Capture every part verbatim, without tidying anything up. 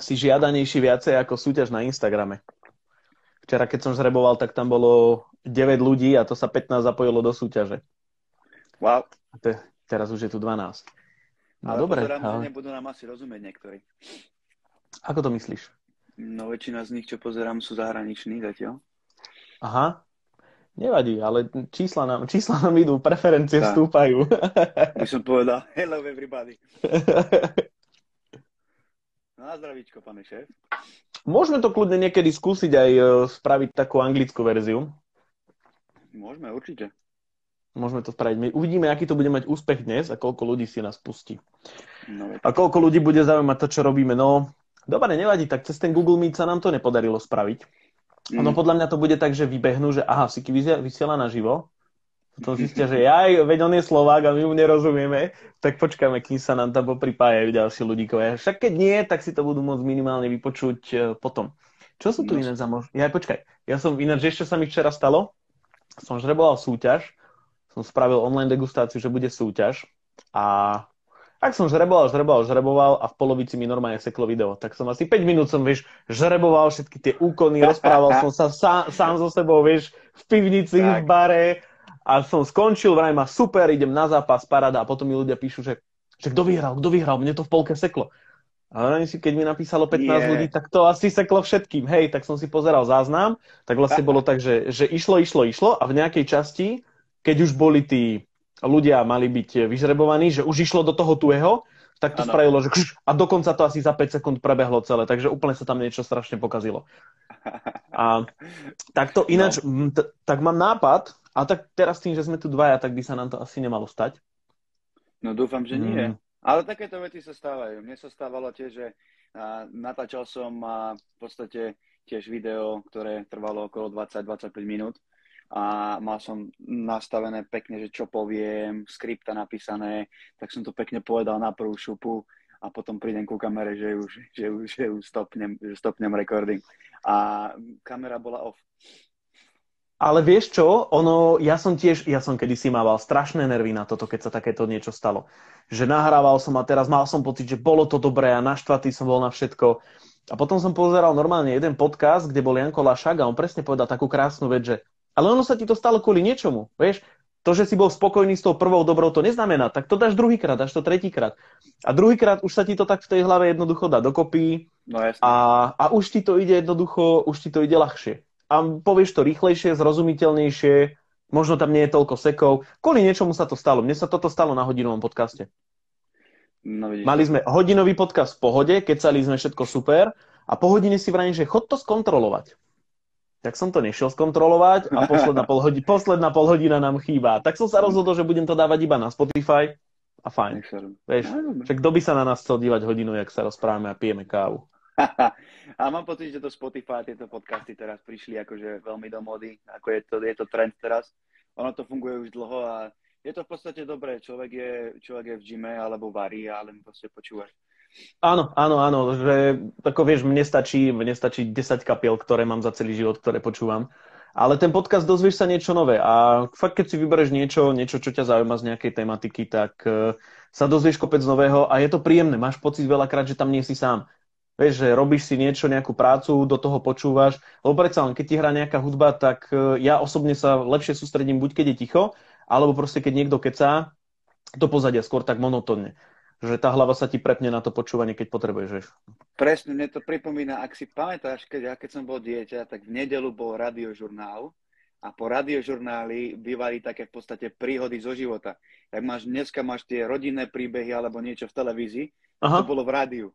si žiadanejší viacej ako súťaž na Instagrame. Včera, keď som žreboval, tak tam bolo deväť ľudí a to sa pätnásť zapojilo do súťaže. Wow. Te, teraz už je tu dvanásť. No dobre. Ale... nebudú nám asi rozumieť niektorí. Ako to myslíš? No väčšina z nich, čo pozerám, sú zahraniční zatiaľ. Aha. Nevadí, ale čísla nám, čísla nám idú, preferencie tá. Stúpajú. By som povedal, hello everybody. Na zdravíčko, pane šéf. Môžeme to kľudne niekedy skúsiť aj spraviť takú anglickú verziu. Môžeme, určite. Môžeme to spraviť. My uvidíme, aký to bude mať úspech dnes a koľko ľudí si nás pustí. No, a koľko ľudí bude zaujímať to, čo robíme. No, dobre, nevadí, tak cez ten Google Meet sa nám to nepodarilo spraviť. Mm. Ono podľa mňa to bude tak, že vybehnú, že aha, Siky vysiela naživo. Potom zistia, že jaj, veď on je Slovák a my mu nerozumieme, tak počkáme, kým sa nám tam popripájajú ďalší ľudíkovia. Však keď nie, tak si to budú môcť minimálne vypočuť potom. Čo sú tu no. iné za možnosti? Jaj, počkaj, ja som ináč, ešte sa mi včera stalo, som žreboval súťaž, som spravil online degustáciu, že bude súťaž a ak som žreboval, žreboval, žreboval a v polovici mi normálne seklo video, tak som asi päť minút som, vieš, žreboval všetky tie úkony, rozprával som sa sám, sám so sebou, vieš, v pivnici, tak. v bare. A som skončil, vrajím a super, idem na zápas, paráda. A potom mi ľudia píšu, že, že kto vyhral, kto vyhral, mne to v polke seklo. A vrajím si, keď mi napísalo pätnásť yeah. ľudí, tak to asi seklo všetkým. Hej, tak som si pozeral záznam, tak vlastne bolo tak, že, že išlo, išlo, išlo a v nejakej časti, keď už boli tí ľudia mali byť vyžrebovaní, že už išlo do toho tuého, tak to ano. spravilo, že a dokonca to asi za päť sekúnd prebehlo celé, takže úplne sa tam niečo strašne pokazilo. A takto ináč, no. t- tak mám nápad, a tak teraz tým, že sme tu dvaja, tak by sa nám to asi nemalo stať. No dúfam, že nie. Mm. Ale takéto vety sa stávajú. Mne sa stávalo tiež, že a, natáčal som a, v podstate tiež video, ktoré trvalo okolo dvadsať až dvadsaťpäť minút a mal som nastavené pekne, že čo poviem, skripta napísané, tak som to pekne povedal na prvú šupu a potom prídem ku kamere, že už, že už, že už stopnem, že stopnem recording. A kamera bola off. Ale vieš čo, ono, ja som tiež, ja som kedysi mával strašné nervy na toto, keď sa takéto niečo stalo. Že nahrával som a teraz mal som pocit, že bolo to dobré a naštvatý som bol na všetko. A potom som pozeral normálne jeden podcast, kde bol Janko Lašák a on presne povedal takú krásnu vec, že ale ono sa ti to stalo kvôli niečomu, vieš? To, že si bol spokojný s tou prvou dobrou, to neznamená. Tak to dáš druhýkrát, dáš to tretíkrát. A druhýkrát už sa ti to tak v tej hlave jednoducho dá dokopy no, a, a už ti to ide jednoducho, už ti to ide ľahšie. A povieš to rýchlejšie, zrozumiteľnejšie, možno tam nie je toľko sekov. Kvôli niečomu sa to stalo. Mne sa toto stalo na hodinovom podcaste. No, mali sme hodinový podcast v pohode, kecali sme všetko super a po hodine si vrajím, že chod to skontrolovať. Tak som to nešiel skontrolovať a posledná pol, hodina, posledná pol hodina nám chýba. Tak som sa rozhodol, že budem to dávať iba na Spotify a fajn. Vieš, však kto by sa na nás chcel dívať hodinu, jak sa rozprávame a pijeme kávu. A mám pocit, že to Spotify a tieto podcasty teraz prišli akože veľmi do módy, ako je to, je to trend teraz. Ono to funguje už dlho a je to v podstate dobré. Človek je, človek je v gyme alebo varí, ale proste počúvaš. Áno, áno, áno, že ako vieš, mne stačí, mne stačí desať kapiel, ktoré mám za celý život, ktoré počúvam. Ale ten podcast dozvieš sa niečo nové a fakt, keď si vybereš niečo, niečo, čo ťa zaujíma z nejakej tematiky, tak sa dozvieš kopec nového a je to príjemné. Máš pocit veľakrát, že tam nie si sám. Vieš, že robíš si niečo, nejakú prácu, do toho počúvaš, lebo predsa len, keď ti hrá nejaká hudba, tak ja osobne sa lepšie sústredím, buď keď je ticho, alebo proste keď niekto kecá, to pozadia skôr tak monotónne. Že tá hlava sa ti prepne na to počúvanie, keď potrebuješ. Presne, mne to pripomína, ak si pamätáš, keď ja keď som bol dieťa, tak v nedeľu bol radiožurnál a po radiožurnáli bývali také v podstate príhody zo života. Jak máš, dneska máš tie rodinné príbehy alebo niečo v televízii, to bolo v rádiu.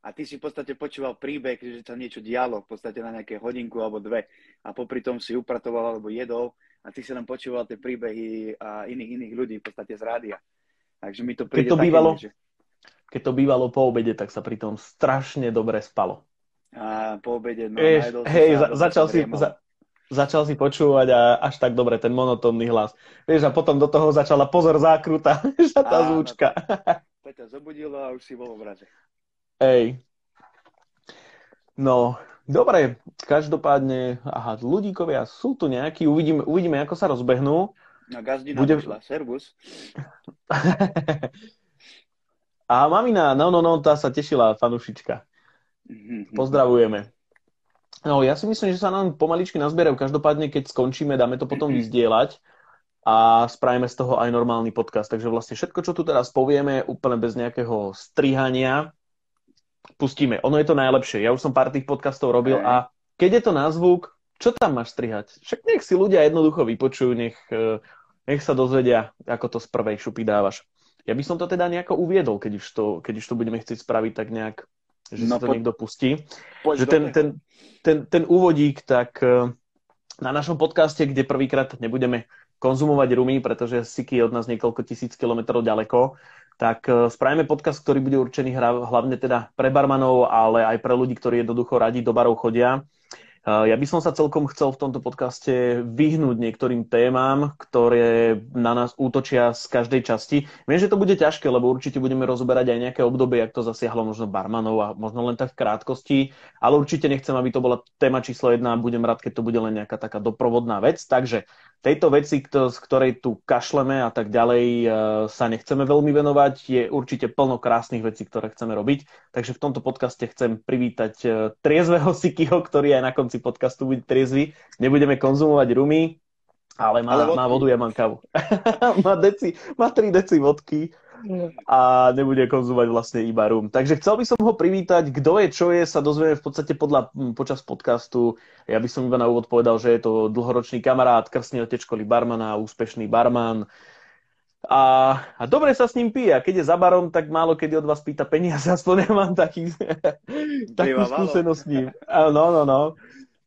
A ty si v podstate počúval príbeh, že sa niečo dialo, v podstate na nejaké hodinku alebo dve. A popri tom si upratoval alebo jedol a ty si len počúval tie príbehy a iných iných ľudí v podstate z rádia. Takže mi to príde keď to bývalo, také, že... Keď to bývalo po obede, tak sa pri tom strašne dobre spalo. A po obede, no Eš, najedol hej, sa, za, začal si... Za... Začal si počúvať a až tak dobre ten monotónny hlas. Vieš, a potom do toho začala pozor zákruta, že tá á, zvučka. To ťa zobudilo a už si bol v obraze. Ej. No, dobre, každopádne, aha, ľudíkovia sú tu nejakí, uvidíme, uvidíme, ako sa rozbehnú. No, gazdina Bude... vyšla, servus. A mamina, no, no, no, tá sa tešila, fanušička. Pozdravujeme. No, ja si myslím, že sa nám pomaličky nazbierajú. Každopádne, keď skončíme, dáme to potom vyzdieľať a spravíme z toho aj normálny podcast. Takže vlastne všetko, čo tu teraz povieme, úplne bez nejakého strihania, pustíme. Ono je to najlepšie. Ja už som pár tých podcastov robil a keď je to na zvuk, čo tam máš strihať? Však nech si ľudia jednoducho vypočujú, nech, nech sa dozvedia, ako to z prvej šupy dávaš. Ja by som to teda nejako uviedol, keď už to, keď už to budeme chcieť spraviť tak nejak, že no, si to po... niekto pustí. Že ten, ten, ten, ten úvodík, tak na našom podcaste, kde prvýkrát nebudeme konzumovať rumy, pretože Siki je od nás niekoľko tisíc kilometrov ďaleko, tak spravíme podcast, ktorý bude určený hlavne teda pre barmanov, ale aj pre ľudí, ktorí jednoducho radi do barov chodia. Ja by som sa celkom chcel v tomto podcaste vyhnúť niektorým témam, ktoré na nás útočia z každej časti. Viem, že to bude ťažké, lebo určite budeme rozoberať aj nejaké obdobie, jak to zasiahlo možno barmanov a možno len tak v krátkosti, ale určite nechcem, aby to bola téma číslo jedna. Budem rád, keď to bude len nejaká taká doprovodná vec. Takže tejto veci, z ktorej tu kašleme a tak ďalej, sa nechceme veľmi venovať. Je určite plno krásnych vecí, ktoré chceme robiť. Takže v tomto podcaste chcem privítať triezveho Sikyho, ktorý aj na konci podcastu bude triezvy. Nebudeme konzumovať rumy, ale má, ale má vodu, ja mám kávu. má, deci, má tri deci vodky a nebude konzumovať vlastne iba rum. Takže chcel by som ho privítať. Kto je, čo je, sa dozvieme v podstate podľa, počas podcastu. Ja by som iba na úvod povedal, že je to dlhoročný kamarát, krstný otec školy barmana, úspešný barman. A, a dobre sa s ním pije. A keď je za barom, tak málo kedy od vás pýta peniaze. Aspoň ja mám taký, takú skúsenosť s ním. No, no, no.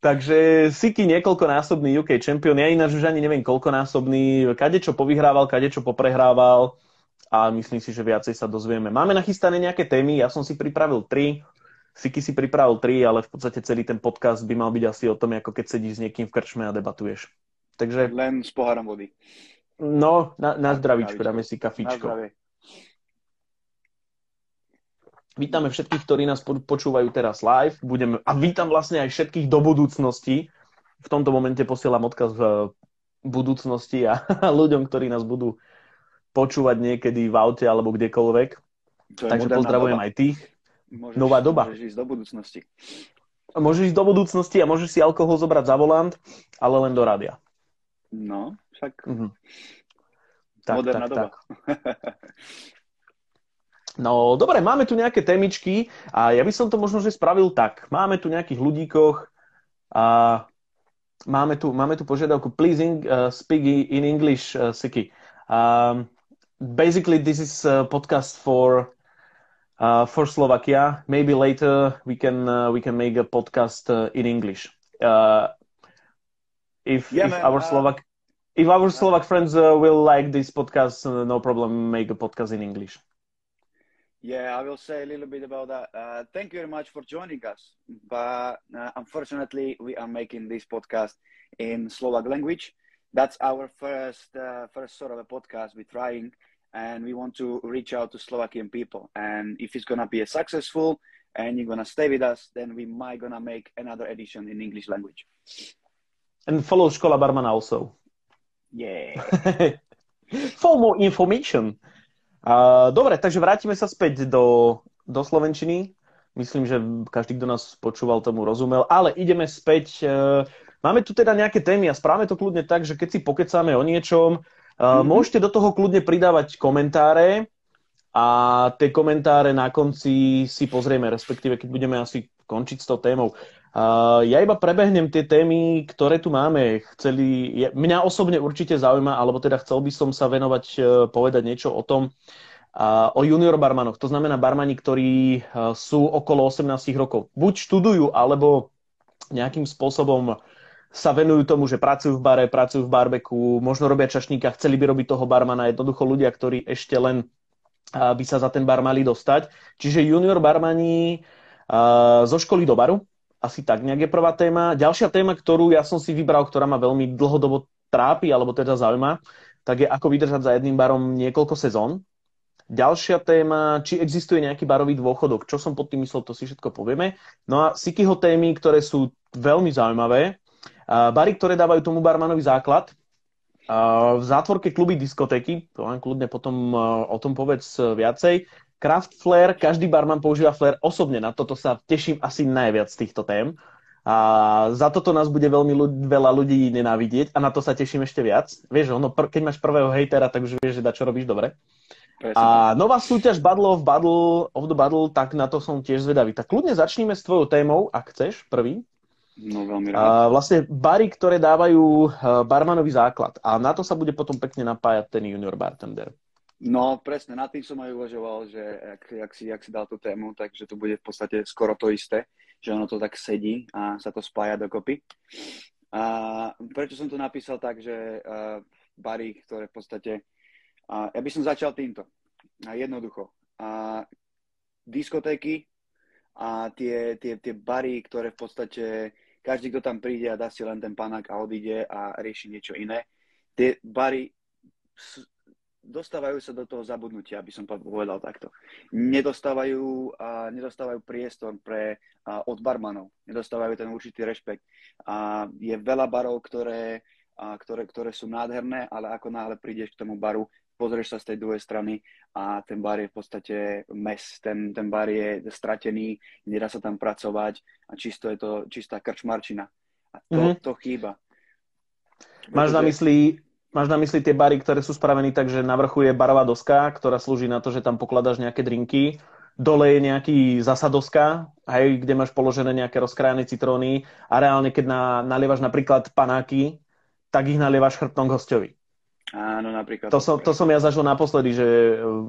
Takže Siki niekoľkonásobný ú ká čempión. Ja ináč už ani neviem koľkonásobný. Kadečo povyhrával, kadečo poprehrával. A myslím si, že viacej sa dozvieme. Máme nachystané nejaké témy, ja som si pripravil tri, Siki si pripravil tri, ale v podstate celý ten podcast by mal byť asi o tom, ako keď sedíš s niekým v krčme a debatuješ. Takže... Len s pohárom vody. No, na, na, na zdravíčku, dáme si kafíčko. Vítame všetkých, ktorí nás počúvajú teraz live. Budeme... A vítam vlastne aj všetkých do budúcnosti. V tomto momente posielam odkaz v budúcnosti a ľuďom, ktorí nás budú počúvať niekedy v aute alebo kdekoľvek. Takže pozdravujem doba. Aj tých. Môžeš, Nová doba. Môžeš ísť do budúcnosti. Môžeš ísť do budúcnosti a môžeš si alkohol zobrať za volant, ale len do rádia. No, však mm-hmm. tak, moderná tak, doba. Tak. No, dobre, máme tu nejaké témičky a ja by som to možno, že spravil tak. Máme tu nejakých ľudíkoch a máme tu, máme tu požiadavku please in, uh, speak in English, uh, Siki. Um, Basically, this is a podcast for uh, for Slovakia. Maybe later we can uh, we can make a podcast uh, in English. Uh, if, yeah, if, man, our Slovak, uh, if our Slovak if our Slovak friends uh, will like this podcast, uh, no problem. Make a podcast in English. Yeah, I will say a little bit about that. Uh, thank you very much for joining us. But uh, unfortunately, we are making this podcast in Slovak language. That's our first uh, first sort of a podcast we're trying, and we want to reach out to Slovakian people. And if it's gonna be successful, and you're gonna stay with us, then we might gonna make another edition in English language. And follow Škola Barmana also. Yeah. For more information. Uh, dobre, takže vrátime sa späť do, do slovenčiny. Myslím, že každý, kto nás počúval, tomu rozumel. Ale ideme späť... Uh, Máme tu teda nejaké témy a správame to kľudne tak, že keď si pokecáme o niečom, mm-hmm. môžete do toho kľudne pridávať komentáre a tie komentáre na konci si pozrieme, respektíve keď budeme asi končiť s tou témou. Ja iba prebehnem tie témy, ktoré tu máme. Chceli, mňa osobne určite zaujíma, alebo teda chcel by som sa venovať, povedať niečo o tom, o junior barmanoch. To znamená barmani, ktorí sú okolo osemnástich rokov. Buď študujú, alebo nejakým spôsobom sa venujú tomu, že pracujú v bare, pracujú v barbeku, možno robia čašníka, chceli by robiť toho barmana, jednoducho ľudia, ktorí ešte len by sa za ten bar mali dostať. Čiže junior barmani zo školy do baru, asi tak nejak je prvá téma. Ďalšia téma, ktorú ja som si vybral, ktorá ma veľmi dlhodobo trápi, alebo teda zaujíma, tak je ako vydržať za jedným barom niekoľko sezón. Ďalšia téma, či existuje nejaký barový dôchodok. Čo som pod tým myslel, to si všetko povieme. No a Sikyho témy, ktoré sú veľmi zaujímavé. Bary, ktoré dávajú tomu barmanovi základ. V zátvorke kluby, diskotéky, to len kľudne potom o tom povedz viacej. Craft flair, každý barman používa flair osobne, na toto sa teším asi najviac z týchto tém. A za toto nás bude veľmi ľud, veľa ľudí nenávidieť a na to sa teším ešte viac. Vieš, ono, pr- keď máš prvého hejtera, tak už vieš, že dačo robíš dobre. Presne. A nová súťaž Bottle of, Bottle of the Bottle, tak na to som tiež zvedavý. Tak kľudne začníme s tvojou témou, ak chceš, prvý. No, veľmi rád. A vlastne bary, ktoré dávajú barmanový základ. A na to sa bude potom pekne napájať ten junior bartender. No, presne, nad tým som aj uvažoval, že ak, ak, si, ak si dal tú tému, takže to bude v podstate skoro to isté, že ono to tak sedí a sa to spája dokopy. A prečo som to napísal tak, že uh, bary, ktoré v podstate... Uh, ja by som začal týmto, uh, jednoducho. Uh, diskotéky a tie, tie, tie bary, ktoré v podstate... Každý, kto tam príde a dá si len ten panák a odíde a rieši niečo iné. Tie bary... dostávajú sa do toho zabudnutia, aby som povedal takto. Nedostávajú, uh, nedostávajú priestor pre, uh, od barmanov. Nedostávajú ten určitý rešpekt. Uh, je veľa barov, ktoré, uh, ktoré, ktoré sú nádherné, ale ako náhle prídeš k tomu baru, pozrieš sa z tej druhej strany a ten bar je v podstate mes. Ten, ten bar je stratený, nedá sa tam pracovať a čisto je to čistá krčmarčina. A to, mm-hmm. to chýba. Máš na mysli... Máš na mysli tie bary, ktoré sú spravené tak, že na vrchu je barová doska, ktorá slúži na to, že tam pokladáš nejaké drinky, dole je nejaký zasadoska, hej, kde máš položené nejaké rozkrajané citróny a reálne, keď na, nalievaš napríklad panáky, tak ich nalievaš chrbtom k hostovi. Áno, napríklad. To som, to som ja zažil naposledy, že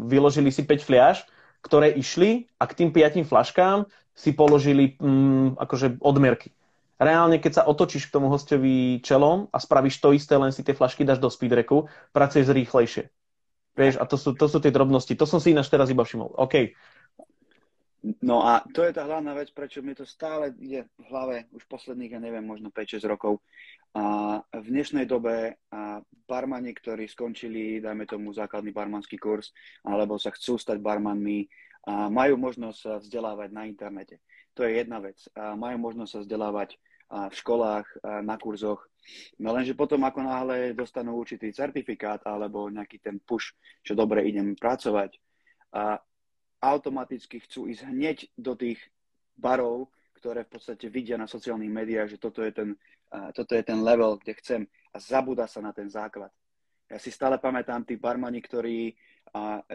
vyložili si päť fliaž, ktoré išli a k tým piatim flaškám si položili mm, akože odmerky. Reálne, keď sa otočíš k tomu hostovi čelom a spravíš to isté, len si tie flašky dáš do speedreku, pracuješ rýchlejšie. Vieš, a to sú, to sú tie drobnosti. To som si ináč teraz iba všimol. OK. No a to je tá hlavná vec, prečo mi to stále ide v hlave už posledných, ja neviem, možno päť šesť rokov. A v dnešnej dobe a barmani, ktorí skončili, dajme tomu, základný barmanský kurz, alebo sa chcú stať barmanmi, a majú možnosť sa vzdelávať na internete. To je jedna vec. A majú možnosť sa vzdelávať v školách, na kurzoch. No lenže potom ako náhle dostanú určitý certifikát alebo nejaký ten push, že dobre, idem pracovať, a automaticky chcú ísť hneď do tých barov, ktoré v podstate vidia na sociálnych médiách, že toto je ten, toto je ten level, kde chcem, a zabúda sa na ten základ. Ja si stále pamätám tí barmani, ktorí,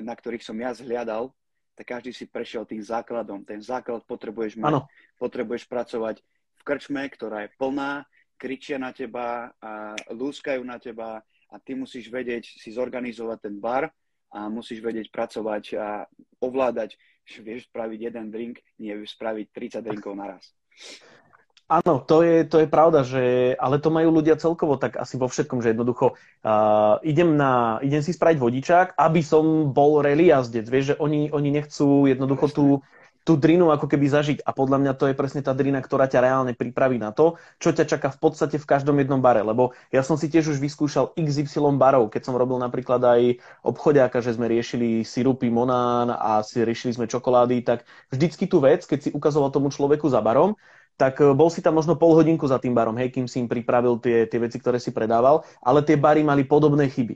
na ktorých som ja zhliadal, tak každý si prešiel tým základom. Ten základ potrebuješ mať. Ano. Potrebuješ pracovať v krčme, ktorá je plná, kričia na teba, a lúskajú na teba a ty musíš vedieť si zorganizovať ten bar a musíš vedieť pracovať a ovládať, že vieš spraviť jeden drink, nie vieš spraviť tridsať drinkov naraz. Áno, to je, to je pravda, že, ale to majú ľudia celkovo tak asi vo všetkom, že jednoducho uh, idem, na, idem si spraviť vodičák, aby som bol rally jazdec. Vieš, že oni, oni nechcú jednoducho tú, tú drinu ako keby zažiť a podľa mňa to je presne tá drina, ktorá ťa reálne pripraví na to, čo ťa čaká v podstate v každom jednom bare, lebo ja som si tiež už vyskúšal iks ypsilon barov, keď som robil napríklad aj obchodiaka, že sme riešili sirupy Monán a si riešili sme čokolády, tak vždycky tú vec, keď si ukazoval tomu človeku za barom, tak bol si tam možno pol hodinku za tým barom, hej, kým si im pripravil tie, tie veci, ktoré si predával, ale tie bary mali podobné chyby.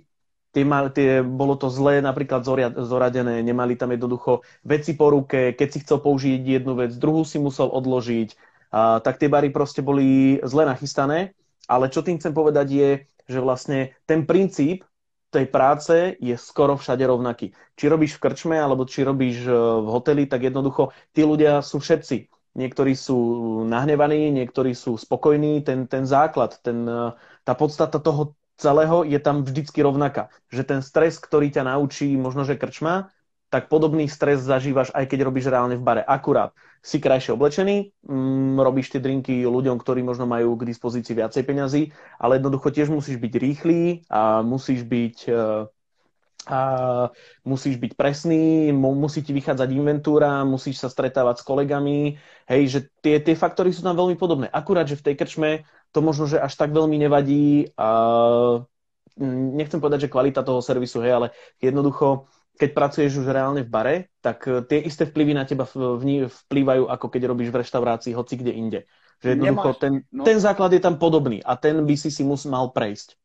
Tie mal, tie, bolo to zlé, napríklad zoradené, nemali tam jednoducho veci po ruke, keď si chcel použiť jednu vec, druhú si musel odložiť, a, tak tie bary proste boli zle nachystané, ale čo tým chcem povedať je, že vlastne ten princíp tej práce je skoro všade rovnaký. Či robíš v krčme, alebo či robíš v hoteli, tak jednoducho tí ľudia sú všetci. Niektorí sú nahnevaní, niektorí sú spokojní. Ten, ten základ, ten, tá podstata toho celého je tam vždycky rovnaká. Že ten stres, ktorý ťa naučí možno, že krčma, tak podobný stres zažívaš, aj keď robíš reálne v bare. Akurát si krajšie oblečený, mm, robíš tie drinky ľuďom, ktorí možno majú k dispozícii viacej peňazí, ale jednoducho tiež musíš byť rýchly a musíš byť... A musíš byť presný, musí ti vychádzať inventúra, musíš sa stretávať s kolegami, hej, že tie, tie faktory sú tam veľmi podobné. Akurát, že v tej krčme to možno, že až tak veľmi nevadí. A nechcem povedať, že kvalita toho servisu, hej, ale jednoducho, keď pracuješ už reálne v bare, tak tie isté vplyvy na teba vplývajú, ako keď robíš v reštaurácii, hoci kde inde. Že jednoducho, Nemáš, ten, no. ten základ je tam podobný a ten by si si musel mal prejsť.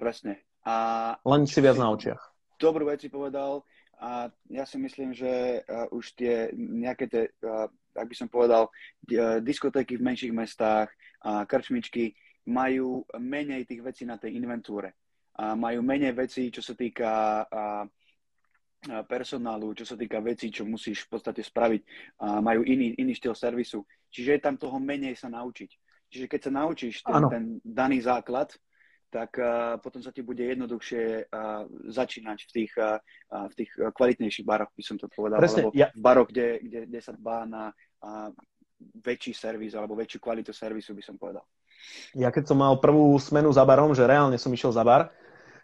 Presne. A len si viac na očiach. Dobrú vec si povedal, A ja si myslím, že uh, už tie nejaké, tie, uh, ak by som povedal, uh, diskotéky v menších mestách a uh, krčmičky majú menej tých vecí na tej inventúre. Uh, majú menej vecí, čo sa týka uh, personálu, čo sa týka vecí, čo musíš v podstate spraviť. Uh, majú iný, iný štýl servisu. Čiže je tam toho menej sa naučiť. Čiže keď sa naučíš ten, ten daný základ, tak uh, potom sa ti bude jednoduchšie uh, začínať v tých, uh, v tých kvalitnejších baroch, by som to povedal. Presne, alebo ja... v baroch, kde, kde, kde sa dbá na uh, väčší servis alebo väčšiu kvalitu servisu, by som povedal. Ja keď som mal prvú smenu za barom, že reálne som išiel za bar,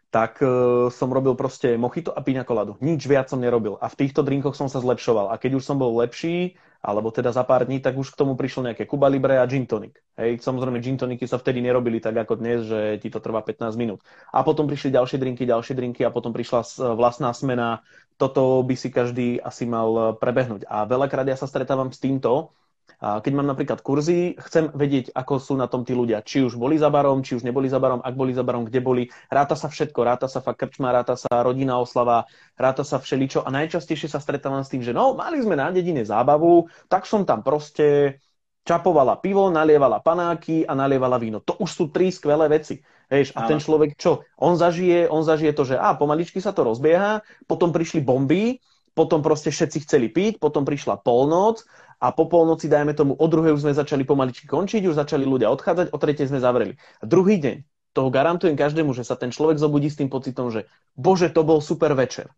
tak uh, som robil proste mojito a piña coladu. Nič viac som nerobil. A v týchto drinkoch som sa zlepšoval. A keď už som bol lepší, alebo teda za pár dní, tak už k tomu prišlo nejaké Cuba Libre a gin tonic. Hej, samozrejme, gin toniky sa vtedy nerobili tak ako dnes, že ti to trvá pätnásť minút. A potom prišli ďalšie drinky, ďalšie drinky a potom prišla vlastná smena. Toto by si každý asi mal prebehnúť. A veľakrát ja sa stretávam s týmto. Keď mám napríklad kurzy, chcem vedieť, ako sú na tom tí ľudia. Či už boli za barom, či už neboli za barom, ak boli za barom, kde boli. Ráta sa všetko, ráta sa fakt krčma, ráta sa rodinná oslava, ráta sa všeličo. A najčastejšie sa stretávam s tým, že no, mali sme na dedine zábavu, tak som tam proste čapovala pivo, nalievala panáky a nalievala víno. To už sú tri skvelé veci. Hej, a ten človek čo? On zažije, on zažije to, že á, pomaličky sa to rozbieha, potom prišli bomby, potom proste všetci chceli piť, potom prišla polnoc. A po polnoci, dajme tomu, o druhej už sme začali pomaličky končiť, už začali ľudia odchádzať, o tretej sme zavreli. A druhý deň, toho garantujem každému, že sa ten človek zobudí s tým pocitom, že bože, to bol super večer.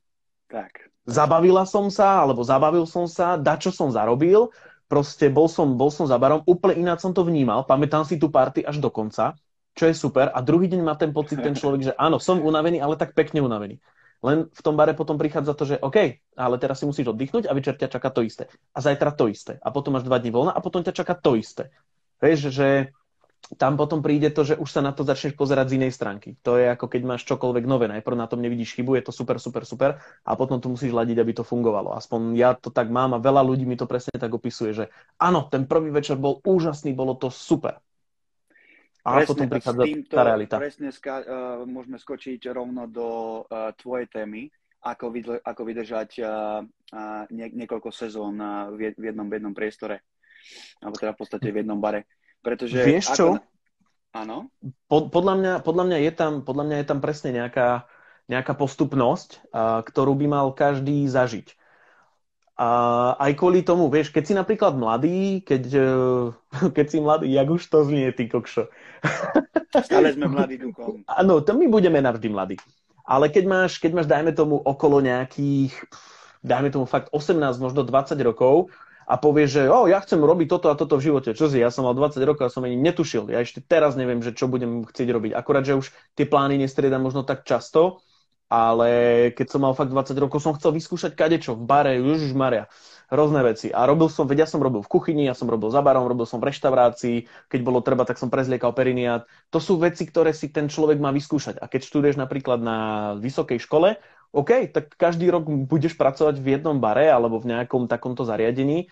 Tak. Zabavila som sa, alebo zabavil som sa, dačo som zarobil, proste bol som, bol som za barom, úplne ináč som to vnímal, pamätám si tú party až do konca, čo je super. A druhý deň má ten pocit ten človek, že áno, som unavený, ale tak pekne unavený. Len v tom bare potom prichádza to, že OK, ale teraz si musíš oddychnúť a večer ťa čaká to isté. A zajtra to isté. A potom máš dva dní voľna a potom ťa čaká to isté. Vieš, že tam potom príde to, že už sa na to začneš pozerať z inej stránky. To je ako keď máš čokoľvek nové. Najprv na tom nevidíš chybu, je to super, super, super. A potom to musíš ladiť, aby to fungovalo. Aspoň ja to tak mám a veľa ľudí mi to presne tak opisuje, že áno, ten prvý večer bol úžasný, bolo to super. A presne, potom prichádza tá realita. Presne ska- uh, môžeme skočiť rovno do uh, tvojej témy, ako, vydl- ako vydržať uh, uh, nie- niekoľko sezón uh, v, jed- v, jednom, v jednom priestore. Alebo teda v podstate v jednom bare. Pretože vieš čo? Ako... Áno? Pod- podľa, mňa, podľa, mňa je tam, podľa mňa je tam presne nejaká, nejaká postupnosť, uh, ktorú by mal každý zažiť. A aj kvôli tomu, vieš, keď si napríklad mladý, keď, keď si mladý, jak už to znie, ty kokšo. Stále sme mladí duchom. Áno, to my budeme navždy mladí. Ale keď máš, keď máš, dajme tomu, okolo nejakých, dajme tomu fakt osemnásť, možno dvadsať rokov a povieš, že o, ja chcem robiť toto a toto v živote. Čo si, ja som mal dvadsať rokov a som ani netušil. Ja ešte teraz neviem, že čo budem chcieť robiť. Akurát, že už tie plány nestriedam možno tak často. Ale keď som mal fakt dvadsať rokov, som chcel vyskúšať kadečo, v bare, ježišmaria, rôzne veci. A robil som, veď ja som robil v kuchyni, ja som robil za barom, robil som v reštaurácii, keď bolo treba, tak som prezliekal periniát. To sú veci, ktoré si ten človek má vyskúšať. A keď študuješ napríklad na vysokej škole, OK, tak každý rok budeš pracovať v jednom bare alebo v nejakom takomto zariadení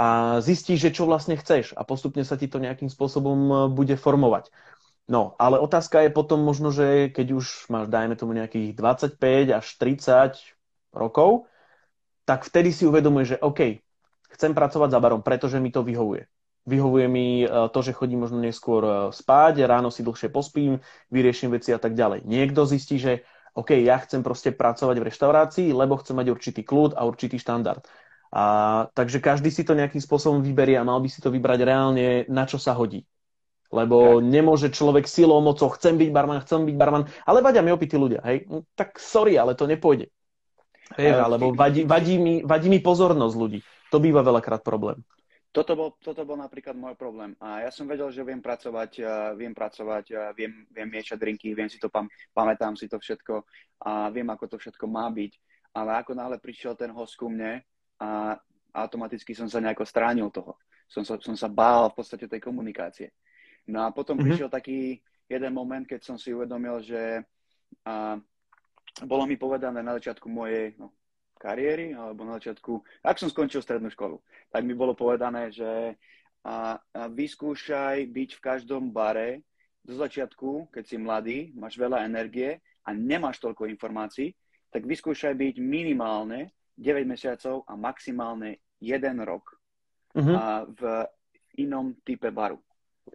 a zistíš, že čo vlastne chceš a postupne sa ti to nejakým spôsobom bude formovať. No, ale otázka je potom možno, že keď už máš, dajme tomu, nejakých dvadsaťpäť až tridsať rokov, tak vtedy si uvedomuješ, že OK, chcem pracovať za barom, pretože mi to vyhovuje. Vyhovuje mi to, že chodím možno neskôr spať, ráno si dlhšie pospím, vyrieším veci a tak ďalej. Niekto zistí, že OK, ja chcem proste pracovať v reštaurácii, lebo chcem mať určitý kľud a určitý štandard. A, takže každý si to nejakým spôsobom vyberie a mal by si to vybrať reálne, na čo sa hodí. Lebo nemôže človek silou, mocou, chcem byť barman, chcem byť barman, ale vadia mi opití ľudia, hej, no, tak sorry, ale to nepôjde. Hej, alebo vadí, vadí, mi, vadí mi pozornosť ľudí. To býva veľakrát problém. Toto bol, toto bol napríklad môj problém. A ja som vedel, že viem pracovať, viem pracovať, viem, viem miešať drinky, viem si to, pam, pamätám si to všetko a viem, ako to všetko má byť. Ale ako náhle prišiel ten host ku mne a automaticky som sa nejako stránil toho. Som sa, som sa bál v podstate tej komunikácie. No a potom prišiel mm-hmm. taký jeden moment, keď som si uvedomil, že a, bolo mi povedané na začiatku mojej no, kariéry, alebo na začiatku, ak som skončil strednú školu, tak mi bolo povedané, že a, a vyskúšaj byť v každom bare do začiatku, keď si mladý, máš veľa energie a nemáš toľko informácií tak vyskúšaj byť minimálne deväť mesiacov a maximálne jeden rok uh-huh. a v inom type baru.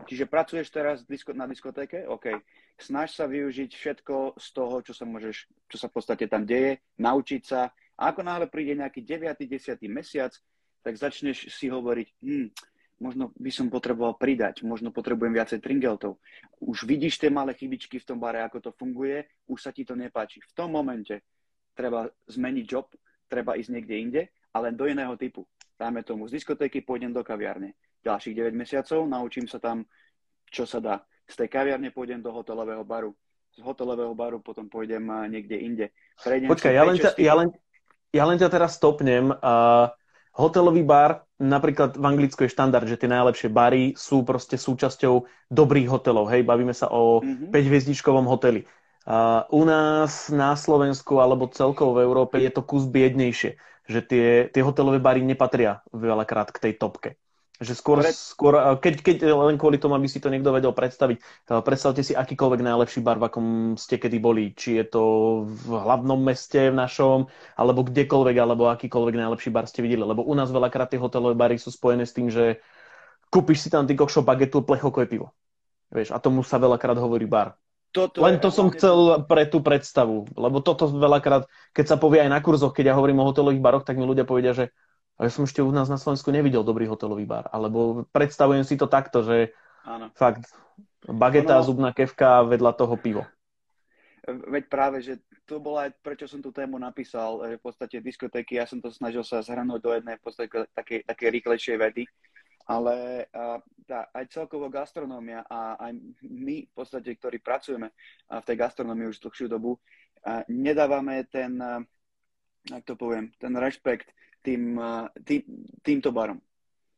Čiže pracuješ teraz na diskotéke? OK. Snaž sa využiť všetko z toho, čo sa môžeš, čo sa v podstate tam deje, naučiť sa. A ako náhle príde nejaký deviaty, desiaty mesiac, tak začneš si hovoriť, hm, možno by som potreboval pridať, možno potrebujem viacej tringeltov. Už vidíš tie malé chybičky v tom bare, ako to funguje, už sa ti to nepáči. V tom momente treba zmeniť job, treba ísť niekde inde, ale do iného typu. Dáme tomu, z diskotéky pôjdem do kaviárne. Ďalších deväť mesiacov, naučím sa tam, čo sa dá. Z tej kaviarne pôjdem do hotelového baru. Z hotelového baru potom pôjdem niekde inde. Prejdem Počkaj, ja len, ťa, ja, len, ja len ťa teraz stopnem. Uh, hotelový bar, napríklad v Anglicku je štandard, že tie najlepšie bary sú proste súčasťou dobrých hotelov. Hej, bavíme sa o mm-hmm. päťhviezdičkovom hoteli. Uh, u nás na Slovensku alebo celkovo v Európe je to kus biednejšie, že tie, tie hotelové bary nepatria veľakrát k tej topke. Že skôr, skôr keď, keď len kvôli tomu, aby si to niekto vedel predstaviť, predstavte si akýkoľvek najlepší bar, v akom ste kedy boli. Či je to v hlavnom meste v našom, alebo kdekoľvek, alebo akýkoľvek najlepší bar ste videli. Lebo u nás veľakrát tie hotelové bary sú spojené s tým, že kúpiš si tam ty kokšo bagetu, plechokové pivo. Vieš, a tomu sa veľakrát hovorí bar. Toto len to som chcel pre tú predstavu. Lebo toto veľakrát, keď sa povie aj na kurzoch, keď ja hovorím o hotelových baroch, tak mi ľudia povedia, že a ja som ešte u nás na Slovensku nevidel dobrý hotelový bar. Alebo predstavujem si to takto, že áno. Fakt bageta, no, zubná kefka, vedľa toho pivo. Veď práve, že to bola aj prečo som tú tému napísal, že v podstate diskotéky, ja som to snažil sa zhrnúť do jednej v podstate také, také rýchlejšej vedy, ale tá, aj celkovo gastronómia a aj my v podstate, ktorí pracujeme v tej gastronómii už dlhšiu dobu, nedávame ten, jak to poviem, ten rešpekt Tým, tý, týmto barom.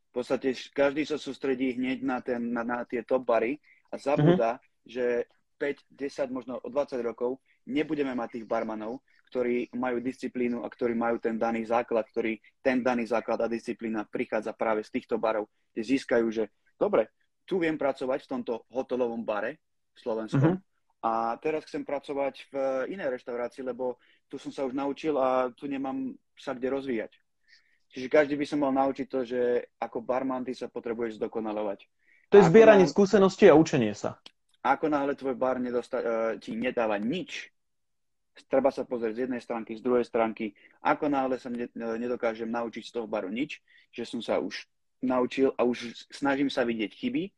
V podstate každý sa sústredí hneď na, ten, na, na tie top bary a zabúda, mm-hmm. že päť, desať, možno o dvadsať rokov nebudeme mať tých barmanov, ktorí majú disciplínu a ktorí majú ten daný základ, ktorý ten daný základ a disciplína prichádza práve z týchto barov, kde získajú, že dobre, tu viem pracovať v tomto hotelovom bare v Slovensku mm-hmm. a teraz chcem pracovať v inej reštaurácii, lebo tu som sa už naučil a tu nemám sa kde rozvíjať. Čiže každý by sa mal naučiť to, že ako barman ty sa potrebuješ zdokonalovať. To je ako zbieranie náhle skúseností a učenie sa. Ako náhle tvoj bar nedosta- ti nedáva nič, treba sa pozrieť z jednej stránky, z druhej stránky. Ako náhle sa ne- nedokážem naučiť z toho baru nič, že som sa už naučil a už snažím sa vidieť chyby,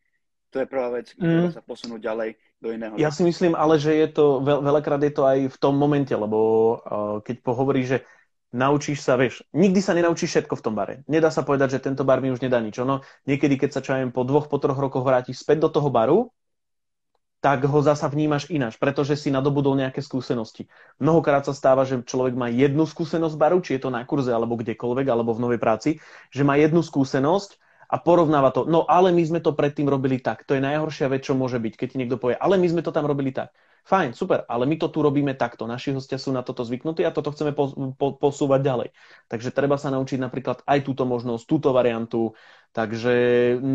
to je prvá vec, ktorá mm. sa posunú ďalej do iného. Ja si myslím, ale že je to, veľ- veľakrát je to aj v tom momente, lebo uh, keď pohovoríš, že naučíš sa, vieš, nikdy sa nenaučíš všetko v tom bare. Nedá sa povedať, že tento bar mi už nedá nič. Ono, niekedy, keď sa čo aj po dvoch, po troch rokoch vrátiš späť do toho baru, tak ho zasa vnímaš ináč, pretože si nadobudol nejaké skúsenosti. Mnohokrát sa stáva, že človek má jednu skúsenosť baru, či je to na kurze, alebo kdekoľvek, alebo v novej práci, že má jednu skúsenosť a porovnáva to. No, ale my sme to predtým robili tak. To je najhoršia vec, čo môže byť, keď ti niekto povie, ale my sme to tam robili tak. Fajn, super, ale my to tu robíme takto. Naši hostia sú na toto zvyknutí a toto chceme po, po, posúvať ďalej. Takže treba sa naučiť napríklad aj túto možnosť, túto variantu. Takže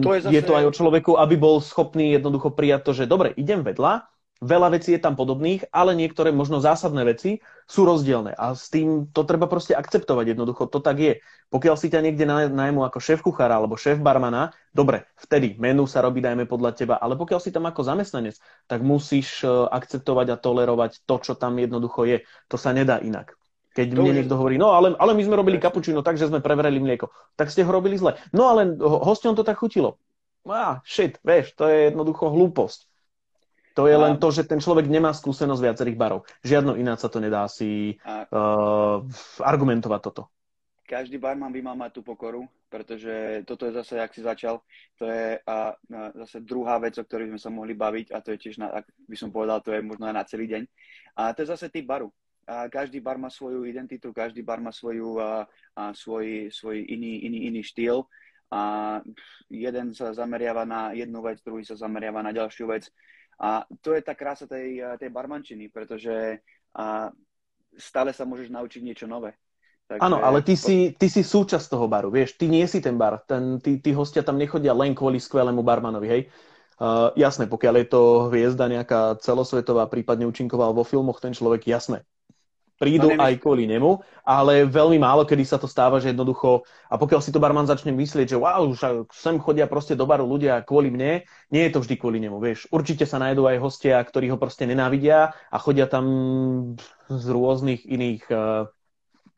to je, zase... je to aj o človeku, aby bol schopný jednoducho prijať to, že dobre, idem vedľa, veľa vecí je tam podobných, ale niektoré možno zásadné veci sú rozdielne. A s tým to treba proste akceptovať jednoducho. To tak je. Pokiaľ si ťa niekde najmu ako šéf kuchára alebo šéf barmana, dobre, vtedy menu sa robí, dajme podľa teba, ale pokiaľ si tam ako zamestnanec, tak musíš akceptovať a tolerovať to, čo tam jednoducho je. To sa nedá inak. Keď to mne je... niekto hovorí, no ale, ale my sme robili kapučino tak, že sme preverili mlieko, tak ste ho robili zle. No ale hosťom to tak chutilo. Á, ah, shit, vieš, to je jednoducho hlúposť. To je a... len to, že ten človek nemá skúsenosť viacerých barov. Žiadno ináč sa to nedá si a... uh, argumentovať toto. Každý barman by mal mať tú pokoru, pretože toto je zase, jak si začal, to je a, a zase druhá vec, o ktorej sme sa mohli baviť a to je tiež, na, ak by som povedal, to je možno aj na celý deň. A to je zase typ baru. A každý bar má svoju identitu, každý bar má svoju, a, a svoj, svoj iný, iný, iný štýl a jeden sa zameriava na jednu vec, druhý sa zameriava na ďalšiu vec. A to je tá krása tej, tej barmančiny, pretože a, stále sa môžeš naučiť niečo nové. Takže... Áno, ale ty si, ty si súčasť toho baru, vieš, ty nie si ten bar, ten, tí, tí hostia tam nechodia len kvôli skvelému barmanovi, hej. Uh, jasné, pokiaľ je to hviezda nejaká celosvetová, prípadne účinkoval vo filmoch ten človek, jasné. prídu no, aj kvôli nemu, ale veľmi málo, kedy sa to stáva, že jednoducho, a pokiaľ si to barman začne myslieť, že wow, už sem chodia proste do baru ľudia kvôli mne, nie je to vždy kvôli nemu, vieš. Určite sa nájdú aj hostia, ktorí ho proste nenávidia a chodia tam z rôznych iných uh,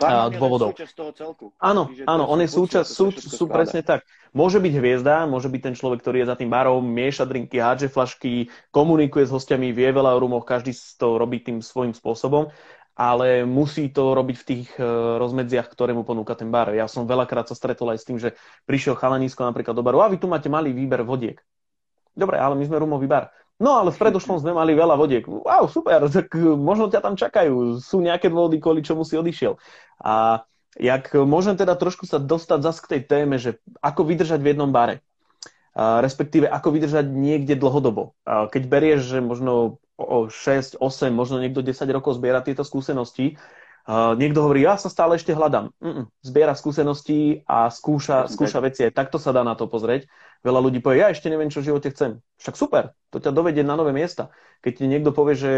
uh, dôvodov. Barman je súčasť toho celku. Áno, Čiže áno, on je súčasť, sú, sú presne tak. Môže byť hviezda, môže byť ten človek, ktorý je za tým barom, mieša drinky, hádže flašky, komunikuje s hostiami, vie veľa o rumoch, každý to robí tým svojím spôsobom, ale musí to robiť v tých rozmedziach, ktoré mu ponúka ten bar. Ja som veľakrát sa stretol aj s tým, že prišiel chalanísko napríklad do baru a vy tu máte malý výber vodiek. Dobre, ale my sme rumový bar. No, ale v predošlom sme mali veľa vodiek. Wow, super, tak možno ťa tam čakajú. Sú nejaké dôvody, kvôli čomu si odišiel. A jak môžem teda trošku sa dostať zas k tej téme, že ako vydržať v jednom bare. Respektíve, ako vydržať niekde dlhodobo. Keď berieš, že možno šesť, osem, možno niekto desať rokov zbiera tieto skúsenosti, niekto hovorí, ja sa stále ešte hľadám. Mm-mm. Zbiera skúsenosti a skúša, skúša veci. Aj takto sa dá na to pozrieť. Veľa ľudí povie, ja ešte neviem, čo v živote chcem. Však super, to ťa dovedie na nové miesta. Keď ti niekto povie, že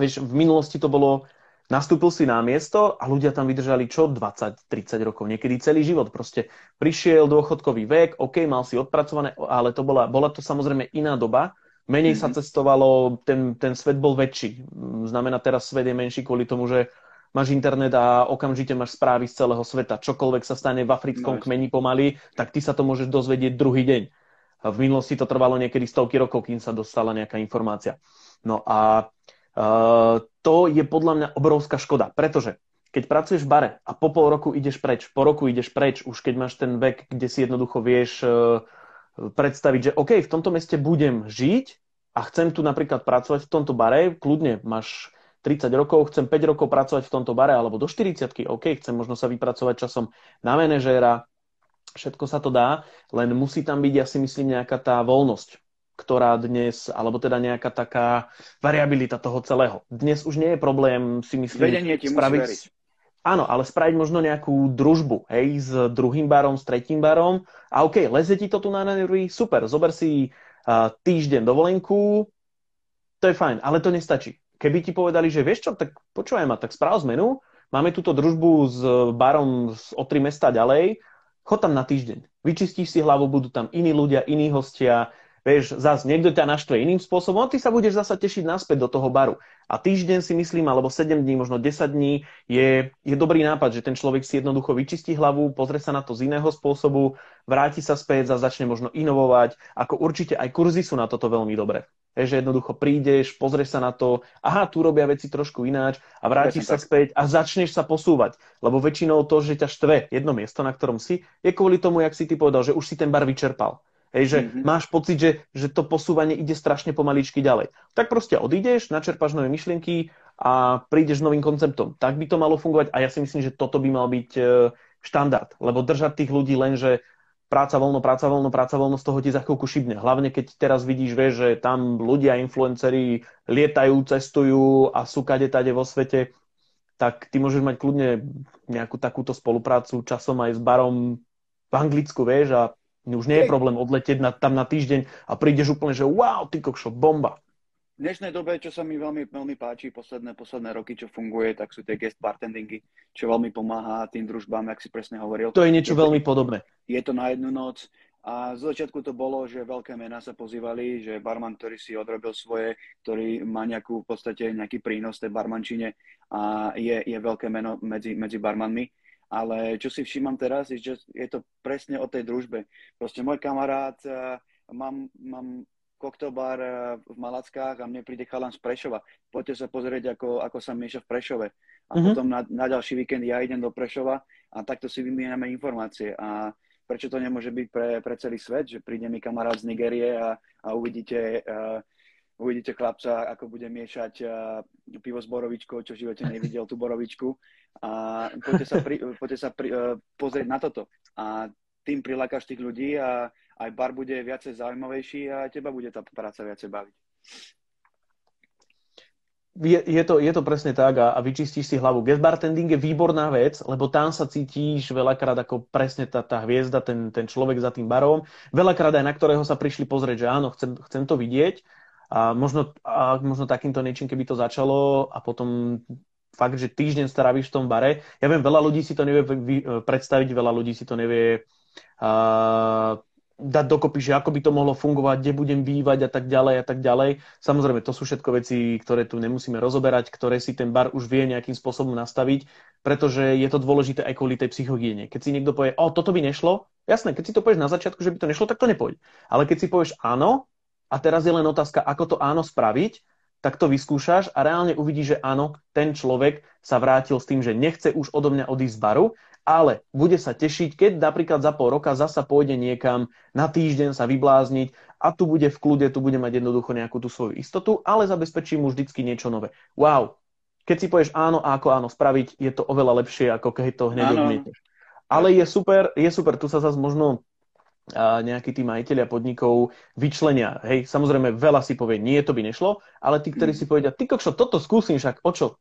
vieš, v minulosti to bolo, nastúpil si na miesto a ľudia tam vydržali čo? dvadsať tridsať rokov, niekedy celý život. Proste prišiel dôchodkový vek, OK, mal si odpracované, ale to bola, bola to samozrejme iná doba. Menej mm-hmm. sa cestovalo, ten, ten svet bol väčší. Znamená, teraz svet je menší kvôli tomu, že máš internet a okamžite máš správy z celého sveta. Čokoľvek sa stane v africkom no, kmeni pomaly, tak ty sa to môžeš dozvedieť druhý deň. V minulosti to trvalo niekedy stovky rokov, kým sa dostala nejaká informácia. No a Uh, to je podľa mňa obrovská škoda, pretože keď pracuješ v bare a po pol roku ideš preč, po roku ideš preč, už keď máš ten vek, kde si jednoducho vieš uh, predstaviť, že OK, v tomto meste budem žiť a chcem tu napríklad pracovať v tomto bare, kľudne máš tridsať rokov, chcem päť rokov pracovať v tomto bare, alebo do štyridsiatky, OK, chcem možno sa vypracovať časom na manažéra, všetko sa to dá, len musí tam byť, ja si myslím, nejaká tá voľnosť, ktorá dnes, alebo teda nejaká taká variabilita toho celého. Dnes už nie je problém, si myslím, vedenie ti spraviť... musí veriť. Áno, ale spraviť možno nejakú družbu, hej, s druhým barom, s tretím barom. A OK, lezie ti to tu na nervy, super, zober si uh, týždeň dovolenku, to je fajn, ale to nestačí. Keby ti povedali, že vieš čo, tak počúvaj ma, tak správ zmenu, máme túto družbu s barom o tri mesta ďalej, chod tam na týždeň, vyčistíš si hlavu, budú tam iní ľudia, iní hostia. Vieš, zás niekto ťa naštve iným spôsobom, ty sa budeš zasa tešiť naspäť do toho baru. A týždeň si myslím, alebo sedem dní, možno desať dní, je, je dobrý nápad, že ten človek si jednoducho vyčistí hlavu, pozrie sa na to z iného spôsobu, vráti sa späť, zás začne možno inovovať, ako určite aj kurzy sú na toto veľmi dobré. Takže jednoducho prídeš, pozrieš sa na to, aha, tu robia veci trošku ináč a vrátiš sa späť a začneš sa posúvať. Lebo väčšinou to, že ťa štve jedno miesto, na ktorom si, je kvôli tomu, jak si ty povedal, že už si ten bar vyčerpal. Hej, že mm-hmm. máš pocit, že, že to posúvanie ide strašne pomaličky ďalej. Tak proste odídeš, načerpáš nové myšlienky a prídeš s novým konceptom. Tak by to malo fungovať a ja si myslím, že toto by mal byť štandard. Lebo držať tých ľudí len, že práca voľno, práca voľno, práca voľno, z toho ti za chvíľku šibne. Hlavne keď teraz vidíš, vieš, že tam ľudia, influenceri lietajú, cestujú a sú kade tade vo svete, tak ty môžeš mať kľudne nejakú takúto spoluprácu časom aj s barom v Anglicku, vieš, a už nie je problém odletieť na, tam na týždeň a prídeš úplne, že wow, ty kokšo, bomba. V dnešnej dobe, čo sa mi veľmi, veľmi páči, posledné, posledné roky, čo funguje, tak sú tie guest bartendingy, čo veľmi pomáha tým družbám, jak si presne hovoril. To je niečo je veľmi to, podobné. Je to na jednu noc a z začiatku to bolo, že veľké mená sa pozývali, že barman, ktorý si odrobil svoje, ktorý má nejakú, v podstate nejaký prínos tej barmančine a je, je veľké meno medzi, medzi barmanmi. Ale čo si všímam teraz, je, že je to presne o tej družbe. Proste môj kamarát, mám, mám koktobar v Malackách a mne príde chalan z Prešova. Poďte sa pozrieť, ako, ako sa mieša v Prešove. A mm-hmm. potom na, na ďalší víkend ja idem do Prešova a takto si vymieňame informácie. A prečo to nemôže byť pre, pre celý svet, že príde mi kamarát z Nigérie a, a uvidíte... Uh, Uvidíte chlapca, ako bude miešať pivo s borovičkou, čo v živote nevidel tú borovičku. A poďte sa, pri, poďte sa pri, pozrieť na toto. A tým prilákaš tých ľudí a aj bar bude viacej zaujímavejší a teba bude tá práca viacej baviť. Je, je, to, je to presne tak a, a vyčistíš si hlavu. Guest bartending je výborná vec, lebo tam sa cítíš veľakrát ako presne tá, tá hviezda, ten, ten človek za tým barom. Veľakrát aj na ktorého sa prišli pozrieť, že áno, chcem, chcem to vidieť. A možno, a možno takýmto niečím, keby to začalo a potom fakt, že týždeň stráviš v tom bare. Ja viem, veľa ľudí si to nevie predstaviť, veľa ľudí si to nevie uh, dať dokopy, že ako by to mohlo fungovať, kde budem bývať a tak ďalej a tak ďalej. Samozrejme, to sú všetko veci, ktoré tu nemusíme rozoberať, ktoré si ten bar už vie nejakým spôsobom nastaviť, pretože je to dôležité aj kvôli tej psychohygiene. Keď si niekto povie, o, toto by nešlo, jasné, keď si to povieš na začiatku, že by to nešlo, tak to nepôjde. Ale keď si povieš áno, a teraz je len otázka, ako to áno spraviť, tak to vyskúšaš a reálne uvidíš, že áno, ten človek sa vrátil s tým, že nechce už odo mňa odísť z baru, ale bude sa tešiť, keď napríklad za pol roka zasa pôjde niekam na týždeň sa vyblázniť a tu bude v kľude, tu bude mať jednoducho nejakú tú svoju istotu, ale zabezpečí mu vždycky niečo nové. Wow, keď si povieš áno a ako áno spraviť, je to oveľa lepšie, ako keď to hneď odmietneš. Ale je super, je super, tu sa zase možno a nejakí tí majiteľia podnikov vyčlenia. Hej, samozrejme, veľa si povie, nie, to by nešlo, ale tí, ktorí si povedia, ty kokšo, toto skúsim, však o čo?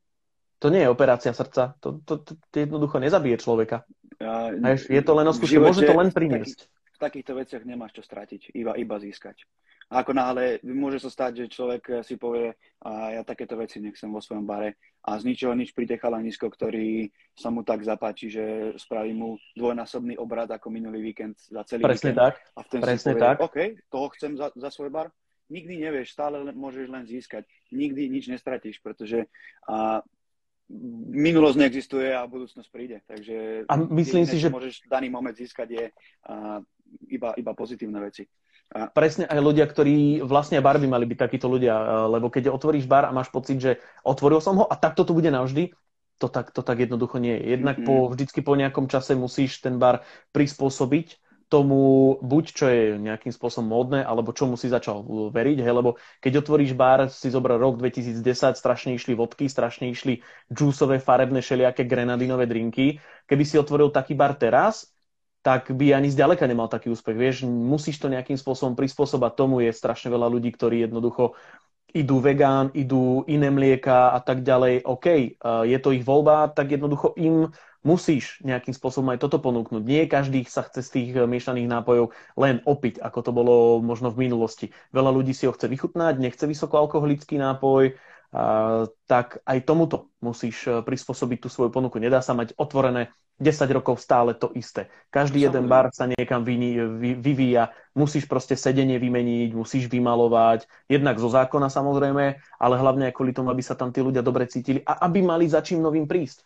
To nie je operácia srdca, to, to, to, to jednoducho nezabije človeka. A, Hej, je to len o skúšení, môže to len priniesť. V takýchto veciach nemáš čo stratiť, iba, iba získať. A ako náhle môže sa stať, že človek si povie, a ja takéto veci nechcem vo svojom bare a z ničoho nič príde chalanisko, ktorý sa mu tak zapáči, že spraví mu dvojnásobný obrad ako minulý víkend za celý presne víkend. Tak. A v ten presne si povie, tak. OK, toho chcem za, za svoj bar. Nikdy nevieš, stále len, môžeš len získať. Nikdy nič nestratíš, pretože a, minulosť neexistuje a budúcnosť príde. Takže a myslím si, že môžeš daný moment získať je a, iba, iba pozitívne veci. A presne aj ľudia, ktorí vlastne bar by mali byť takíto ľudia, lebo keď otvoríš bar a máš pocit, že otvoril som ho a takto to bude navždy, to tak, to tak jednoducho nie je. Jednak mm-hmm. po, vždycky po nejakom čase musíš ten bar prispôsobiť tomu, buď čo je nejakým spôsobom módne, alebo čomu si začal veriť, hej, lebo keď otvoríš bar, si zobral rok dvetisícdesať, strašne išli vodky, strašne išli džúsové, farebné, šelijaké, grenadinové drinky. Keby si otvoril taký bar teraz, tak by ani zďaleka nemal taký úspech. Vieš, musíš to nejakým spôsobom prispôsobať tomu. Je strašne veľa ľudí, ktorí jednoducho idú vegán, idú iné mlieka a tak ďalej. OK, je to ich voľba, tak jednoducho im musíš nejakým spôsobom aj toto ponúknuť. Nie každý sa chce z tých miešaných nápojov len opiť, ako to bolo možno v minulosti. Veľa ľudí si ho chce vychutnať, nechce vysokoalkoholický nápoj, Uh, tak aj tomuto musíš prispôsobiť tú svoju ponuku. Nedá sa mať otvorené desať rokov stále to isté. Každý Samozrejme. jeden bar sa niekam vyní, vy, vyvíja, musíš proste sedenie vymeniť, musíš vymalovať, jednak zo zákona samozrejme, ale hlavne aj kvôli tomu, aby sa tam tí ľudia dobre cítili a aby mali za čím novým prísť.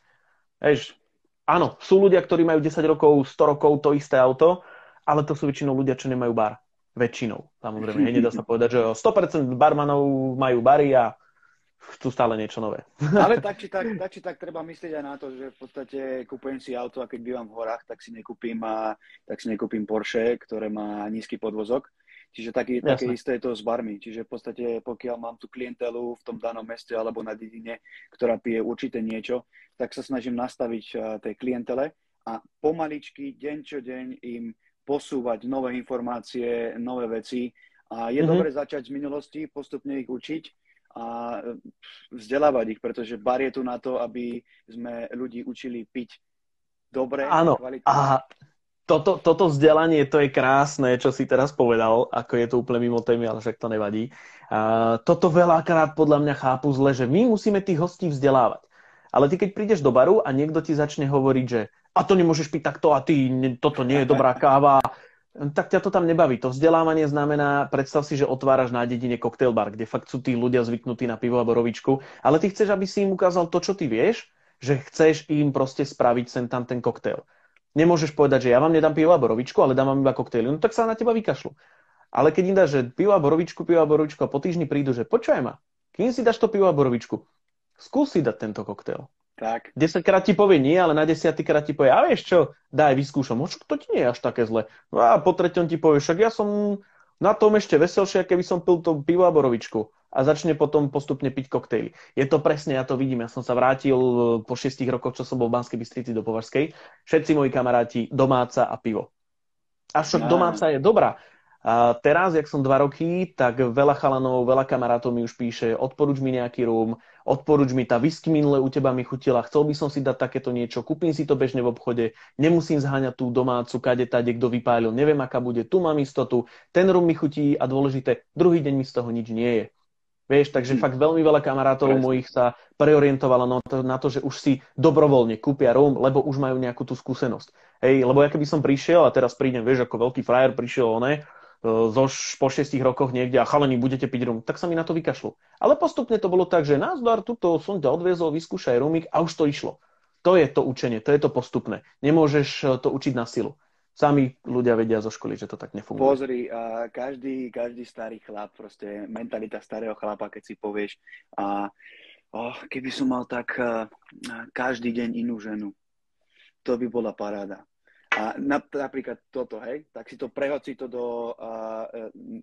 Eš, áno, sú ľudia, ktorí majú desať rokov, sto rokov to isté auto, ale to sú väčšinou ľudia, čo nemajú bar. Väčšinou, samozrejme. Nedá sa povedať, že sto percent barmanov majú bary a tu stále niečo nové. Ale tak či tak, tak či tak treba myslieť aj na to, že v podstate kupujem si auto a keď bývam v horách, tak si nekúpim, a, tak si nekúpim Porsche, ktoré má nízky podvozok. Čiže taký, také isté je to s barmi. Čiže v podstate pokiaľ mám tú klientelu v tom danom meste alebo na dedine, ktorá pije určité niečo, tak sa snažím nastaviť tej klientele a pomaličky, deň čo deň im posúvať nové informácie, nové veci. A je mm-hmm. dobre začať z minulosti, postupne ich učiť a vzdelávať ich, pretože bar je tu na to, aby sme ľudí učili piť dobre. Áno, a toto, toto vzdelanie, to je krásne, čo si teraz povedal, ako je to úplne mimo témy, ale však to nevadí. A toto veľakrát podľa mňa chápu zle, že my musíme tých hostí vzdelávať. Ale ty, keď prídeš do baru a niekto ti začne hovoriť, že a to nemôžeš piť takto a ty, toto nie je dobrá káva, tak ťa to tam nebaví. To vzdelávanie znamená, predstav si, že otváraš na dedine cocktail bar, kde fakt sú tí ľudia zvyknutí na pivo a borovičku, ale ty chceš, aby si im ukázal to, čo ty vieš, že chceš im proste spraviť sem tam ten cocktail. Nemôžeš povedať, že ja vám nedám pivo a borovičku, ale dám vám iba cocktaily, no tak sa na teba vykašľú. Ale keď im dáš, že pivo a borovičku, pivo a borovičku a po týždni prídu, že počúvaj ma, kým si dáš to pivo a borovičku, skúsi dať tento cocktail. Tak. desaťkrát ti povie nie, ale na desiatykrát ti povie, a vieš čo, daj, vyskúšam. Očko, to ti nie je až také zle. No a po treťom ti povie, však ja som na tom ešte veselšie, keby som pil to pivo a borovičku. A začne potom postupne piť koktejly. Je to presne, ja to vidím. Ja som sa vrátil po šiestich rokoch, čo som bol v Banskej Bystrici do Považskej. Všetci moji kamaráti, domáca a pivo. A však domáca je dobrá. A teraz, jak som dva roky, tak veľa chalanov, veľa kamarátov mi už píše, odporuč mi nejaký rum, odporuč mi, tá whisky minule u teba mi chutila, chcel by som si dať takéto niečo, kúpim si to bežne v obchode, nemusím zháňať tú domácu, kade tade, kto vypálil, neviem aká bude, tu mám istotu, ten rum mi chutí a dôležité, druhý deň mi z toho nič nie je. Vieš, takže fakt veľmi veľa kamarátov Prezident. mojich sa preorientovalo na to, na to, že už si dobrovoľne kúpia rum, lebo už majú nejakú tú skúsenosť. Hej, lebo ja keby som prišiel a teraz prídem, vieš, ako veľký frajer prišiel, oné, zoš po šiestich rokoch niekde a chalani, budete piť rum, tak sa mi na to vykašlo. Ale postupne to bolo tak, že nazdar, tuto som ťa odviezol, vyskúšaj rumík a už to išlo. To je to učenie, to je to postupné. Nemôžeš to učiť na silu. Sami ľudia vedia zo školy, že to tak nefunguje. Pozri, uh, každý, každý starý chlap, proste mentalita starého chlapa, keď si povieš, uh, oh, keby som mal tak uh, každý deň inú ženu, to by bola paráda. A napríklad toto, hej, tak si to prehoci to do, uh,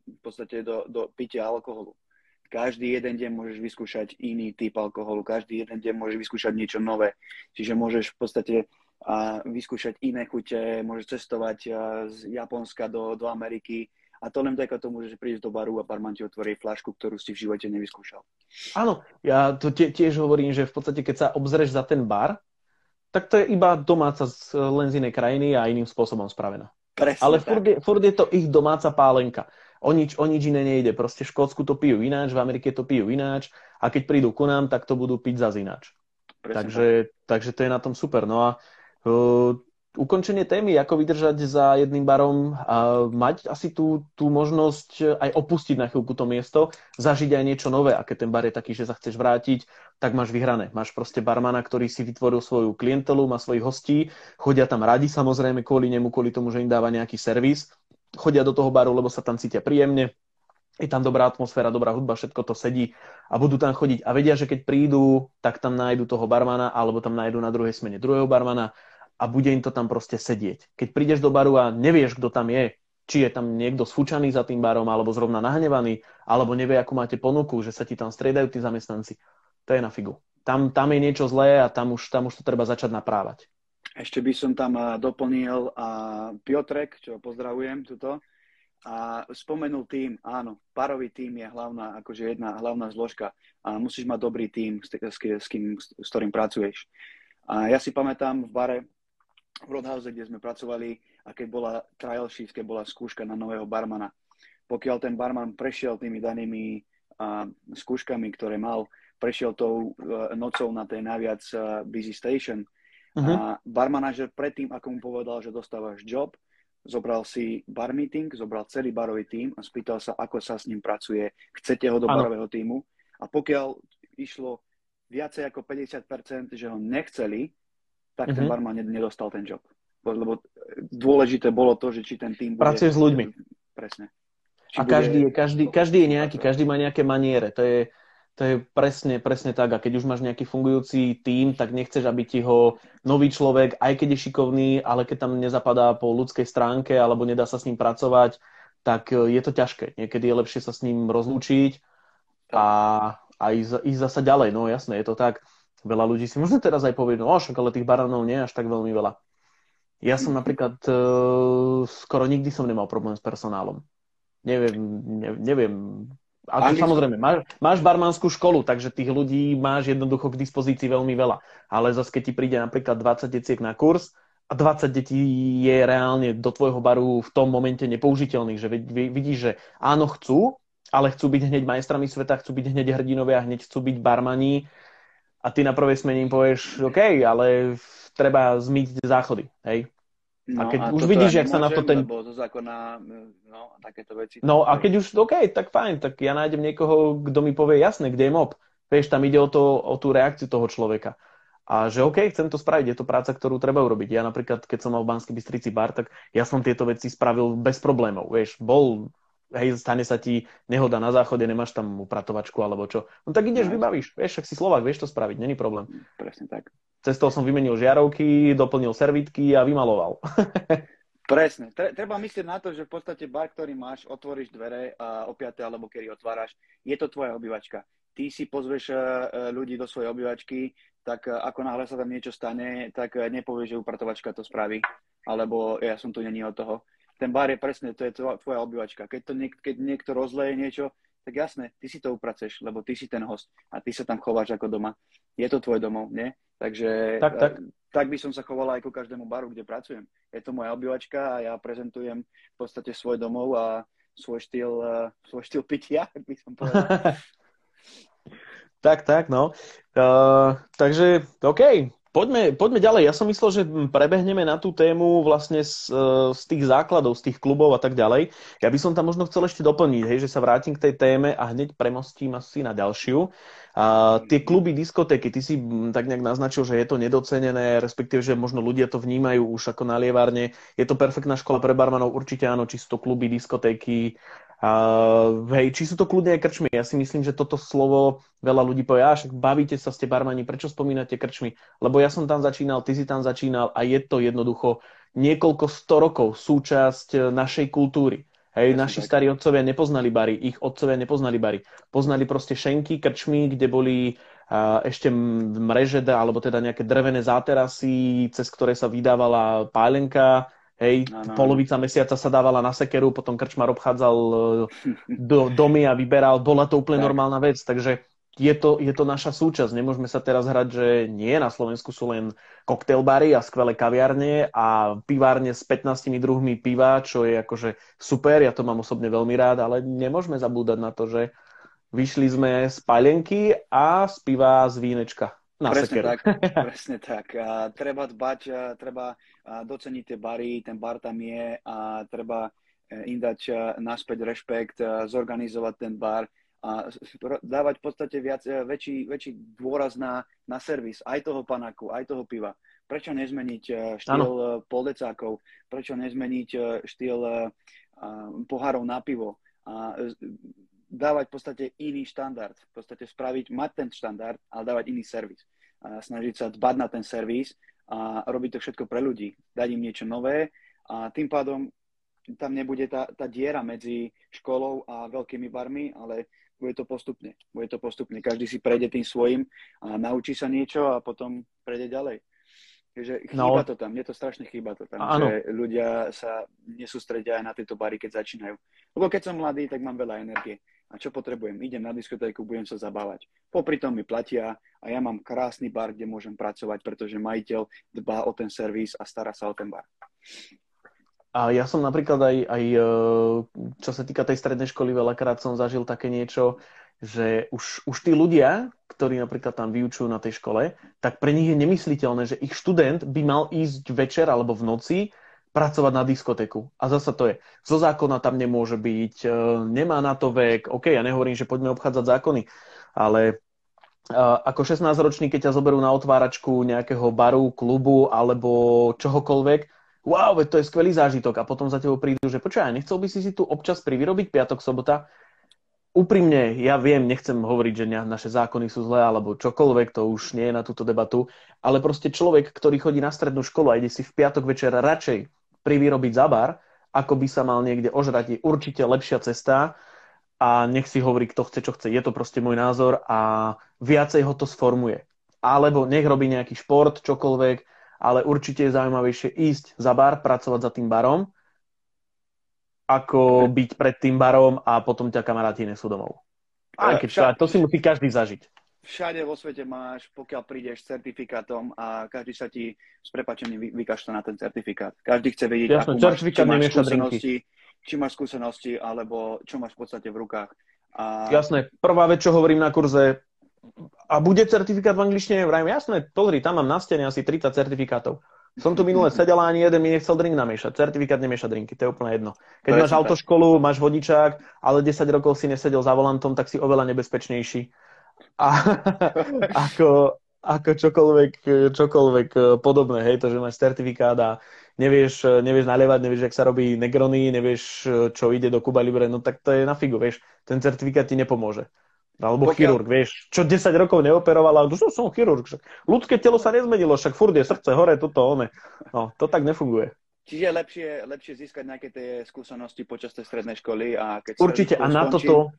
v podstate do, do pitia alkoholu. Každý jeden deň môžeš vyskúšať iný typ alkoholu, každý jeden deň môžeš vyskúšať niečo nové. Čiže môžeš v podstate a vyskúšať iné chute, môžeš cestovať z Japonska do, do Ameriky a to len tak tomu, že prídeš do baru a barman ti otvorí fľašku, ktorú si v živote nevyskúšal. Áno, ja to tiež hovorím, že v podstate keď sa obzrieš za ten bar, tak to je iba domáca len z inej krajiny a iným spôsobom spravená. Presne. Ale furt je, furt je to ich domáca pálenka. O nič, o nič iné nejde. Proste v Škótsku to pijú ináč, v Amerike to pijú ináč a keď prídu ku nám, tak to budú piť zas ináč. Takže, takže to je na tom super. No a Uh, ukončenie témy, ako vydržať za jedným barom a mať asi tú, tú možnosť aj opustiť na chvíľku to miesto, zažiť aj niečo nové. A keď ten bar je taký, že sa chceš vrátiť, tak máš vyhrané. Máš proste barmana, ktorý si vytvoril svoju klientelu, má svojich hostí, chodia tam radi samozrejme kvôli nemu, kvôli tomu, že im dáva nejaký servis. Chodia do toho baru, lebo sa tam cítia príjemne. Je tam dobrá atmosféra, dobrá hudba, všetko to sedí a budú tam chodiť. A vedia, že keď prídu, tak tam nájdu toho barmana alebo tam nájdu na druhej smene druhého barmana. A bude im to tam proste sedieť. Keď prídeš do baru a nevieš, kto tam je, či je tam niekto sfúčaný za tým barom, alebo zrovna nahnevaný, alebo nevie, akú máte ponuku, že sa ti tam striedajú tí zamestnanci, to je na figu. Tam, tam je niečo zlé a tam už, tam už to treba začať naprávať. Ešte by som tam doplnil a Piotrek, čo pozdravujem tuto, a spomenul tým, áno, barový tým je hlavná, akože jedna hlavná zložka a musíš mať dobrý tým, s, s, s, kým, s ktorým pracuješ. A ja si pamätám v bare, v Roadhouse, kde sme pracovali a keď bola trial shift, keď bola skúška na nového barmana. Pokiaľ ten barman prešiel tými danými uh, skúškami, ktoré mal, prešiel tou uh, nocou na tej naviac uh, busy station. Uh-huh. A barmanažer predtým, ako mu povedal, že dostávaš job, zobral si bar meeting, zobral celý barový tím a spýtal sa, ako sa s ním pracuje. Chcete ho do ano. barového tímu? A pokiaľ išlo viacej ako päťdesiat percent, že ho nechceli, tak ten barman nedostal ten job. Lebo dôležité bolo to, že či ten tým bude... Pracuje s ľuďmi. Presne. Či a každý, bude... každý, každý je nejaký, každý má nejaké maniere. To je, to je presne, presne tak. A keď už máš nejaký fungujúci tým, tak nechceš, aby ti ho nový človek, aj keď je šikovný, ale keď tam nezapadá po ľudskej stránke alebo nedá sa s ním pracovať, tak je to ťažké. Niekedy je lepšie sa s ním rozlúčiť a, a ísť, ísť zasa ďalej. No jasné, je to tak. Veľa ľudí si možno teraz aj povie, no však, ale tých baranov nie až tak veľmi veľa. Ja som napríklad, e, skoro nikdy som nemal problém s personálom. Neviem, ne, neviem. A to, samozrejme, máš, máš barmanskú školu, takže tých ľudí máš jednoducho k dispozícii veľmi veľa. Ale zase, keď ti príde napríklad dvadsať deciek na kurz a dvadsať detí je reálne do tvojho baru v tom momente nepoužiteľných, že vidíš, že áno, chcú, ale chcú byť hneď majstrami sveta, chcú byť hneď hrdinovia, hneď chcú byť barmani. A ty na prvej smene im povieš, OK, ale treba zmyť záchody, hej? No, a keď a už vidíš, jak sa na to ten... Lebo zo zákona, no, takéto veci... No a keď už, OK, tak fajn, tak ja nájdem niekoho, kto mi povie, jasne, kde je mob. Vieš, tam ide o, to, o tú reakciu toho človeka. A že OK, chcem to spraviť, je to práca, ktorú treba urobiť. Ja napríklad, keď som mal v Banskej Bystrici bar, tak ja som tieto veci spravil bez problémov, vieš, bol... Hej, stane sa ti nehoda na záchode, nemáš tam upratovačku alebo čo. No tak ideš, vybavíš, vieš, však si Slovák, vieš to spraviť, není problém. Presne tak. Cez toho som vymenil žiarovky, doplnil servítky a vymaloval. Presne. Treba myslieť na to, že v podstate bar, ktorý máš, otvoríš dvere a o piatej alebo kedy otváraš, je to tvoja obývačka. Ty si pozveš ľudí do svojej obývačky, tak ako náhle sa tam niečo stane, tak nepovieš, že upratovačka to spraví, alebo ja som tu není od toho. Ten bar je presne, to je tvoja obývačka. Keď, to niek- keď niekto rozleje niečo, tak jasné, ty si to upraceš, lebo ty si ten host a ty sa tam chováš ako doma. Je to tvoj domov, nie? Takže tak, tak. tak by som sa chovala aj ku každému baru, kde pracujem. Je to moja obývačka a ja prezentujem v podstate svoj domov a svoj štýl, svoj štýl pitia, ak by som povedal. Tak, tak, no. Uh, takže, OK, poďme, poďme ďalej. Ja som myslel, že prebehneme na tú tému vlastne z, z tých základov, z tých klubov a tak ďalej. Ja by som tam možno chcel ešte doplniť, hej, že sa vrátim k tej téme a hneď premostím asi na ďalšiu. Uh, tie kluby, diskotéky, ty si tak nejak naznačil, že je to nedocenené, respektíve, že možno ľudia to vnímajú už ako nalievárne. Je to perfektná škola pre barmanov? Určite áno, či sú to kluby, diskotéky. Uh, hej, či sú to kľudne aj krčmy? Ja si myslím, že toto slovo veľa ľudí povie, a však bavíte sa, ste barmani, prečo spomínate krčmy? Lebo ja som tam začínal, ty si tam začínal a je to jednoducho niekoľko sto rokov súčasť našej kultúry. Hej, ja naši starí otcovia nepoznali bary, ich otcovia nepoznali bary. Poznali proste šenky, krčmy, kde boli uh, ešte mreže, alebo teda nejaké drevené záterasy, cez ktoré sa vydávala pálenka. Hej, no, no. Polovica mesiaca sa dávala na sekeru, potom krčmar obchádzal do domy a vyberal. Bola to úplne tak. Normálna vec, takže je to, je to naša súčasť. Nemôžeme sa teraz hrať, že nie, na Slovensku sú len koktelbary a skvelé kaviarne a pivárne s pätnástimi druhmi piva, čo je akože super, ja to mám osobne veľmi rád, ale nemôžeme zabúdať na to, že vyšli sme z palenky a z piva z vínečka. Na presne sekeru. Tak, presne tak. A treba dbať, treba doceniť tie bary, ten bar tam je a treba im dať naspäť rešpekt, zorganizovať ten bar a dávať v podstate viac, väčší, väčší dôraz na, na servis aj toho panaku, aj toho piva. Prečo nezmeniť štýl ano. Poldecákov? Prečo nezmeniť štýl pohárov na pivo? A dávať v podstate iný štandard, v podstate spraviť, mať ten štandard, ale dávať iný servis. A snažiť sa dbať na ten servis a robiť to všetko pre ľudí, dať im niečo nové a tým pádom tam nebude tá, tá diera medzi školou a veľkými barmi, ale bude to postupne, bude to postupne. Každý si prejde tým svojím a naučí sa niečo a potom prejde ďalej. Takže chýba no. to tam, mne to strašne chýba to tam, ano. Že ľudia sa nesústredia aj na tieto bary, keď začínajú. Lebo keď som mladý, tak mám veľa energie. A čo potrebujem? Idem na diskotéku, budem sa zabávať. Popri tom mi platia a ja mám krásny bar, kde môžem pracovať, pretože majiteľ dbá o ten servis a stará sa o ten bar. A ja som napríklad aj, aj čo sa týka tej strednej školy, veľakrát som zažil také niečo, že už, už tí ľudia, ktorí napríklad tam vyučujú na tej škole, tak pre nich je nemysliteľné, že ich študent by mal ísť večer alebo v noci pracovať na diskotéku. A zasa to je. Zo zákona tam nemôže byť, nemá na to vek. OK, ja nehovorím, že poďme obchádzať zákony, ale ako šestnásťročný, keď ťa zoberú na otváračku nejakého baru, klubu alebo čohokoľvek, wow, to je skvelý zážitok. A potom za tebou prídu, že počkaj, nechcel by si si tu občas privyrobiť piatok, sobota? Úprimne, ja viem, nechcem hovoriť, že naše zákony sú zlé, alebo čokoľvek, to už nie je na túto debatu, ale proste človek, ktorý chodí na strednú školu a ide si v piatok večer radšej privyrobiť za bar, ako by sa mal niekde ožrať, je určite lepšia cesta a nech si hovorí, kto chce, čo chce. Je to proste môj názor a viacej ho to sformuje. Alebo nech robí nejaký šport, čokoľvek, ale určite je zaujímavejšie ísť za bar, pracovať za tým barom, ako byť pred tým barom a potom ťa kamaráti nesú domov. Aj keď všade, to si musí každý zažiť. Všade vo svete máš, pokiaľ prídeš s certifikátom a každý sa ti s prepáčením vykašľa na ten certifikát. Každý chce vedieť, Jasne, akú máš, či, máš skúsenosti, či máš skúsenosti, alebo čo máš v podstate v rukách. A... Jasné, prvá vec, čo hovorím na kurze, a bude certifikát v angličtine? Vrajím, jasné, pozri, tam mám na stene asi tridsať certifikátov. Som tu minule sedela, ani jeden mi nechcel drink namiešať. Certifikát nemieša drinky, to je úplne jedno. Keď máš autoškolu, máš vodičák, ale desať rokov si nesedel za volantom, tak si oveľa nebezpečnejší. A, ako, ako čokoľvek, čokoľvek podobné, hej, to, že máš certifikát a nevieš, nevieš nalievať, nevieš, jak sa robí Negrony, nevieš, čo ide do Cuba Libre, no tak to je na figu, vieš, ten certifikát ti nepomôže. Alebo pokiaľ... chirurg, vieš, čo desať rokov neoperoval, ale už som chirurg. Však. Ľudské telo sa nezmenilo, však furt je srdce hore, toto, one. No, to tak nefunguje. Čiže je lepšie, lepšie získať nejaké tie skúsenosti počas tej strednej školy a keď určite, a na skončí, toto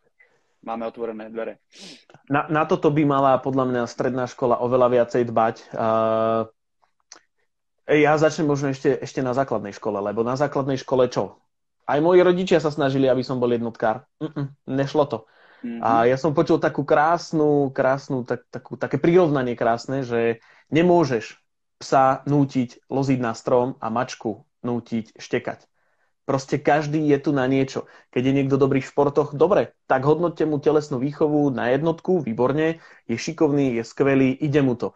máme otvorené dvere. Na, na toto by mala podľa mňa stredná škola oveľa viacej dbať. Uh, ja začnem možno ešte, ešte na základnej škole, lebo na základnej škole čo? Aj moji rodičia sa snažili, aby som bol jednotkár. Mm-mm, nešlo to. Mm-hmm. A ja som počul takú krásnu, krásnu tak, takú, také prirovnanie krásne, že nemôžeš psa nútiť loziť na strom a mačku nútiť štekať. Proste každý je tu na niečo. Keď je niekto dobrý v športoch, dobre, tak hodnoťte mu telesnú výchovu na jednotku, výborne, je šikovný, je skvelý, ide mu to.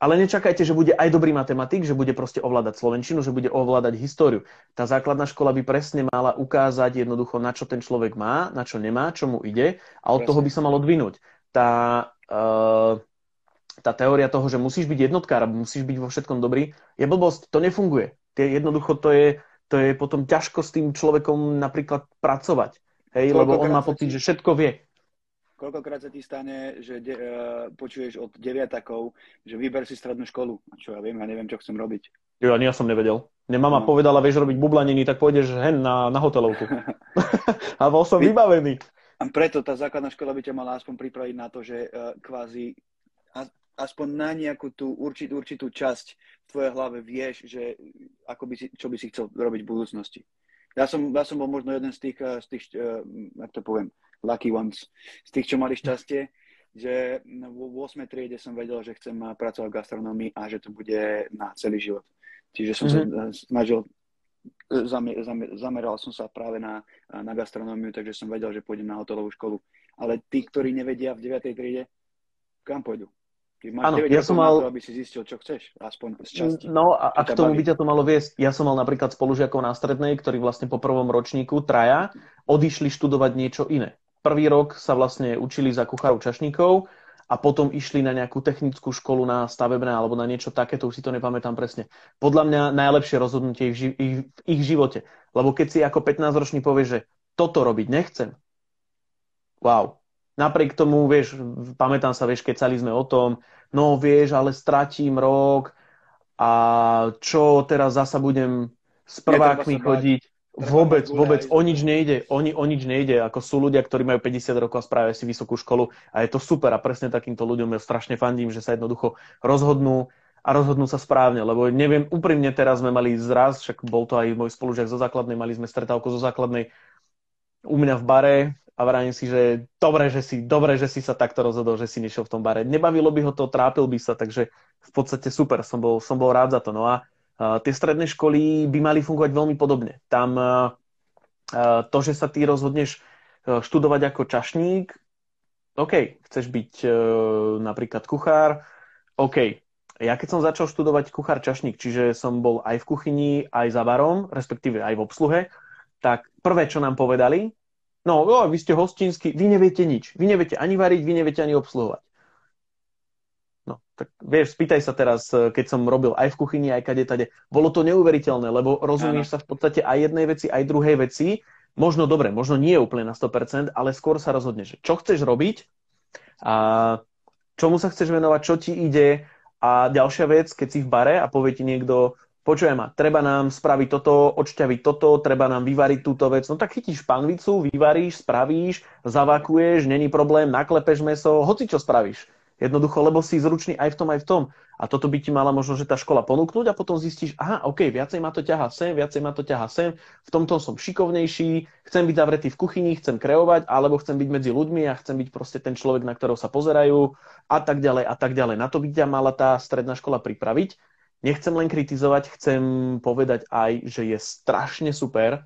Ale nečakajte, že bude aj dobrý matematik, že bude proste ovládať slovenčinu, že bude ovládať históriu. Tá základná škola by presne mala ukázať jednoducho, na čo ten človek má, na čo nemá, čo mu ide a od presne. toho by sa mal odvinúť. Tá, uh, tá teória toho, že musíš byť jednotkár, musíš byť vo všetkom dobrý, je blbosť, to nefunguje. Tie, jednoducho to je, to je potom ťažko s tým človekom napríklad pracovať, hej, lebo on má pocit, že všetko vie. Koľkokrát sa ti stane, že de, uh, počuješ od deviatakov, že vyber si strednú školu. Čo ja viem, ja neviem, čo chcem robiť. Jo, ani ja som nevedel. Mne mama no. povedala, vieš robiť bublaniny, tak pôjdeš hen na, na hotelovku. A bol som Vy... vybavený. A preto tá základná škola by ťa mala aspoň pripraviť na to, že uh, kvázi aspoň na nejakú tú určitú, určitú časť v tvojej hlave vieš, že ako by si, čo by si chcel robiť v budúcnosti. Ja som, ja som bol možno jeden z tých, z tých uh, ako to poviem, lucky ones, z tých, čo mali šťastie, že v ôsmej triede som vedel, že chcem pracovať v gastronómii a že to bude na celý život. Čiže som mm-hmm. sa snažil, zamer, zamer, zameral som sa práve na, na gastronómiu, takže som vedel, že pôjdem na hotelovú školu. Ale tí, ktorí nevedia v deviatej triede, kam pôjdu? Áno, ja som mal... to, aby si zistil, čo chceš, aspoň z časti. No a, a k tomu by ťa to malo viesť. Ja som mal napríklad spolužiakov na strednej, ktorí vlastne po prvom ročníku, traja, odišli študovať niečo iné. Prvý rok sa vlastne učili za kuchárov čašníkov a potom išli na nejakú technickú školu, na stavebné alebo na niečo takéto, už si to nepamätám presne. Podľa mňa najlepšie rozhodnutie v, ich, v ich živote. Lebo keď si ako pätnásťročný povieš, že toto robiť nechcem, wow. Napriek tomu, vieš, pamätám sa, vieš, kecali sme o tom, no vieš, ale stratím rok a čo teraz zasa budem s prvákmi chodiť. Vôbec, vôbec, o nič nejde, o, ni, o nič nejde, ako sú ľudia, ktorí majú päťdesiat rokov a spravia si vysokú školu a je to super a presne takýmto ľuďom ja strašne fandím, že sa jednoducho rozhodnú a rozhodnú sa správne, lebo neviem, úprimne teraz sme mali zraz, však bol to aj môj spolužiak zo základnej, mali sme stretávku zo základnej u mňa v bare. A vravím si, že dobre, že si, dobre, že si sa takto rozhodol, že si nešiel v tom bare. Nebavilo by ho to, trápil by sa, takže v podstate super, som bol, som bol rád za to. No a uh, tie stredné školy by mali fungovať veľmi podobne. Tam uh, uh, to, že sa ty rozhodneš uh, študovať ako čašník, OK, chceš byť uh, napríklad kuchár, OK. Ja keď som začal študovať kuchár čašník, čiže som bol aj v kuchyni, aj za barom, respektíve aj v obsluhe, tak prvé, čo nám povedali, no, jo, vy ste hostinskí, vy neviete nič. Vy neviete ani variť, vy neviete ani obsluhovať. No, tak vieš, spýtaj sa teraz, keď som robil aj v kuchyni, aj kade tade. Bolo to neuveriteľné, lebo rozumieš ano. sa v podstate aj jednej veci, aj druhej veci. Možno dobre, možno nie úplne na sto percent, ale skôr sa rozhodneš, čo chceš robiť a čomu sa chceš venovať, čo ti ide. A ďalšia vec, keď si v bare a povie ti niekto... Počujem ma, treba nám spraviť toto, odšťaviť toto, treba nám vyvariť túto vec. No tak chytíš panvicu, vyvaríš, spravíš, zavakuješ, není problém, naklepeš mäso, hoci čo spravíš. Jednoducho, lebo si zručný aj v tom, aj v tom. A toto by ti mala možno, že tá škola ponúknuť a potom zistíš, aha, ok, viacej ma to ťahá sem, viacej ma to ťahá sem, v tomto som šikovnejší, chcem byť zavretý v kuchyni, chcem kreovať, alebo chcem byť medzi ľuďmi a chcem byť proste ten človek, na ktorého sa pozerajú a tak ďalej a tak ďalej. Na to by ťa mala tá stredná škola pripraviť. Nechcem len kritizovať, chcem povedať aj, že je strašne super,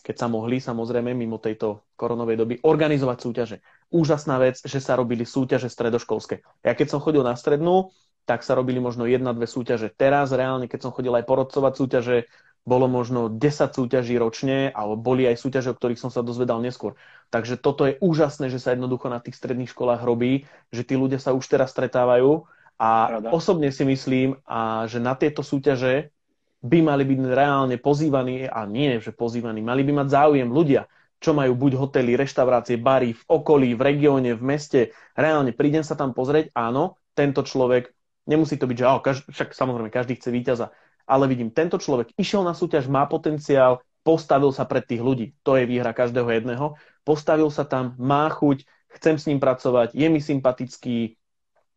keď sa mohli, samozrejme, mimo tejto koronovej doby, organizovať súťaže. Úžasná vec, že sa robili súťaže stredoškolské. Ja keď som chodil na strednú, tak sa robili možno jedna, dve súťaže. Teraz reálne, keď som chodil aj porodcovať súťaže, bolo možno desať súťaží ročne, ale boli aj súťaže, o ktorých som sa dozvedal neskôr. Takže toto je úžasné, že sa jednoducho na tých stredných školách robí, že tí ľudia sa už teraz stretávajú. A Rada. osobne si myslím, a že na tieto súťaže by mali byť reálne pozývaní, a nie, že pozývaní, mali by mať záujem ľudia, čo majú buď hotely, reštaurácie, bary v okolí, v regióne, v meste. Reálne prídem sa tam pozrieť, áno, tento človek, nemusí to byť, že áno, každý, však samozrejme každý chce víťaza, ale vidím, tento človek išiel na súťaž, má potenciál, postavil sa pred tých ľudí, to je výhra každého jedného, postavil sa tam, má chuť, chcem s ním pracovať, je mi sympatický,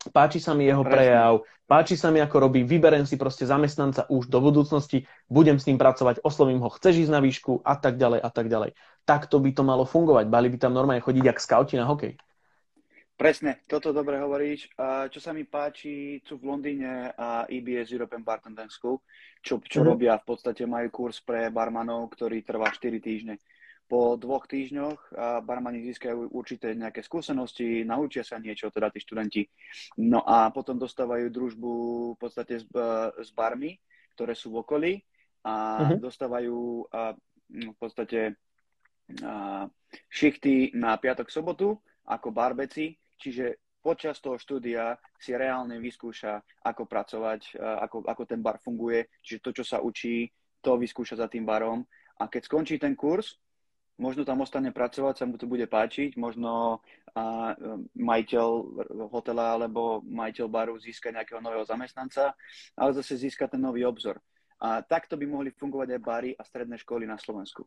páči sa mi jeho prejav, páči sa mi, ako robí, vyberem si proste zamestnanca už do budúcnosti, budem s ním pracovať, oslovím ho, chceš ísť na výšku a tak ďalej a tak ďalej. Takto by to malo fungovať, mali by tam normálne chodiť jak skauti na hokej. Presne, toto dobre hovoríš. A čo sa mi páči tu v Londýne a é bé es European Bartenders School, čo, čo mm. robia, v podstate majú kurz pre barmanov, ktorý trvá štyri týždne. Po dvoch týždňoch barmani získajú určité nejaké skúsenosti, naučia sa niečo, teda tí študenti. No a potom dostávajú družbu v podstate s, s barmi, ktoré sú v okolí a mm-hmm. dostávajú a, v podstate a, šichty na piatok, sobotu ako barbeci, čiže počas toho štúdia si reálne vyskúša, ako pracovať, ako, ako ten bar funguje, čiže to, čo sa učí, to vyskúša za tým barom a keď skončí ten kurz, možno tam ostane pracovať, sa mu to bude páčiť, možno uh, majiteľ hotela alebo majiteľ baru získa nejakého nového zamestnanca, ale zase získa ten nový obzor. A takto by mohli fungovať aj bary a stredné školy na Slovensku.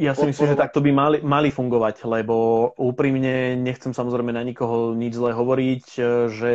Ja si myslím, že takto by mali, mali fungovať, lebo úprimne nechcem samozrejme na nikoho nič zle hovoriť, že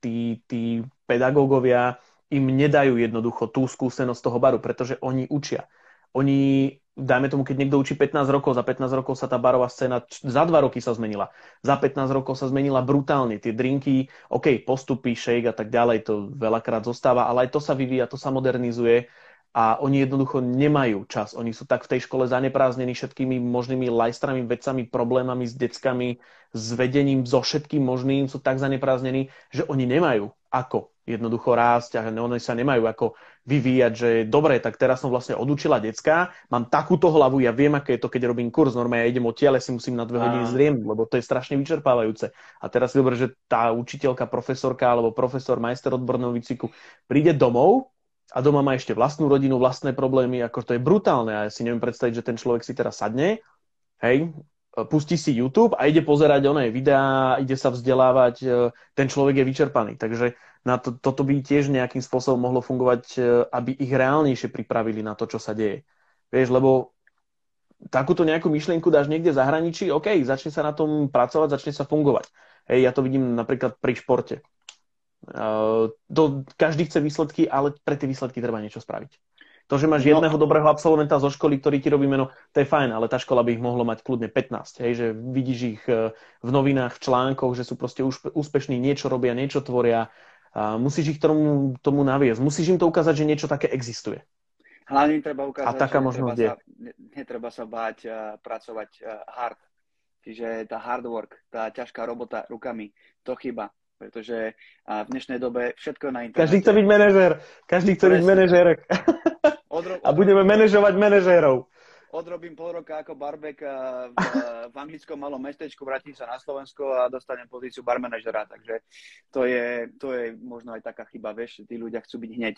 tí, tí pedagógovia im nedajú jednoducho tú skúsenosť toho baru, pretože oni učia. Oni... Dajme tomu, keď niekto učí pätnásť rokov, za pätnásť rokov sa tá barová scéna, za dva roky sa zmenila. Za pätnásť rokov sa zmenila brutálne. Tie drinky, OK, postupy, shake a tak ďalej, to veľakrát zostáva, ale aj to sa vyvíja, to sa modernizuje a oni jednoducho nemajú čas. Oni sú tak v tej škole zaneprázdnení všetkými možnými lajstrami, vecami, problémami s deckami, s vedením, so všetkým možným, sú tak zaneprázdnení, že oni nemajú ako jednoducho rásť a oni sa nemajú ako vyvíjať, že dobre, tak teraz som vlastne odučila decka, mám takúto hlavu, ja viem, aké je to, keď robím kurz, normálne ja idem odtiaľ, ja si musím na dve hodiny zrieť, lebo to je strašne vyčerpávajúce. A teraz je dobre, že tá učiteľka, profesorka alebo profesor, majster odborného výcviku príde domov a doma má ešte vlastnú rodinu, vlastné problémy, ako to je brutálne a ja si neviem predstaviť, že ten človek si teraz sadne, hej, pustí si YouTube a ide pozerať oné videá, ide sa vzdelávať, ten človek je vyčerpaný. Takže na to, toto by tiež nejakým spôsobom mohlo fungovať, aby ich reálnejšie pripravili na to, čo sa deje. Vieš, lebo takúto nejakú myšlienku dáš niekde v zahraničí, OK, začne sa na tom pracovať, začne sa fungovať. Hej, ja to vidím napríklad pri športe. To, každý chce výsledky, ale pre tie výsledky treba niečo spraviť. To, že máš jedného no. dobrého absolventa zo školy, ktorý ti robí meno, to je fajn, ale tá škola by ich mohlo mať kľudne pätnásť. Hej, že vidíš ich v novinách, v článkoch, že sú proste úspešní, niečo robia, niečo tvoria. A musíš ich tomu, tomu naviesť. Musíš im to ukázať, že niečo také existuje. Hlavne treba ukázať, a taká že možnosť netreba, sa, netreba sa báť uh, pracovať uh, hard. Čiže tá hard work, tá ťažká robota rukami, to chyba. Pretože uh, v dnešnej dobe všetko je na internete. Každý chce byť manažér. Každý chce byť manažér. Odrob... A budeme manažovať manažérov. Odrobím pol roka ako barbek v, v anglickom malom mestečku, vrátim sa na Slovensko a dostanem pozíciu barmanažera. Takže to je, to je možno aj taká chyba, vieš, tí ľudia chcú byť hneď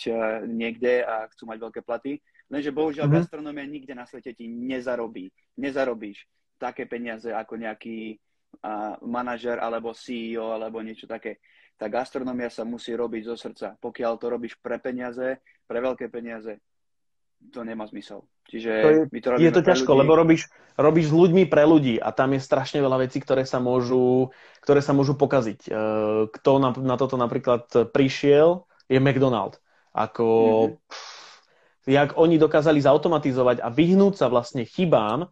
niekde a chcú mať veľké platy. Lenže bohužiaľ mm-hmm. gastronómia nikde na svete ti nezarobí. Nezarobíš také peniaze ako nejaký uh, manažer alebo sí í ó alebo niečo také. Tá gastronómia sa musí robiť zo srdca. Pokiaľ to robíš pre peniaze, pre veľké peniaze, to nemá zmysel. Čiže to je, my to robíme, je to ťažko, lebo robíš, robíš s ľuďmi pre ľudí a tam je strašne veľa vecí, ktoré sa môžu, ktoré sa môžu pokaziť. Kto na, na toto napríklad prišiel, je McDonald. Ako, mm-hmm. pff, jak oni dokázali zautomatizovať a vyhnúť sa vlastne chybám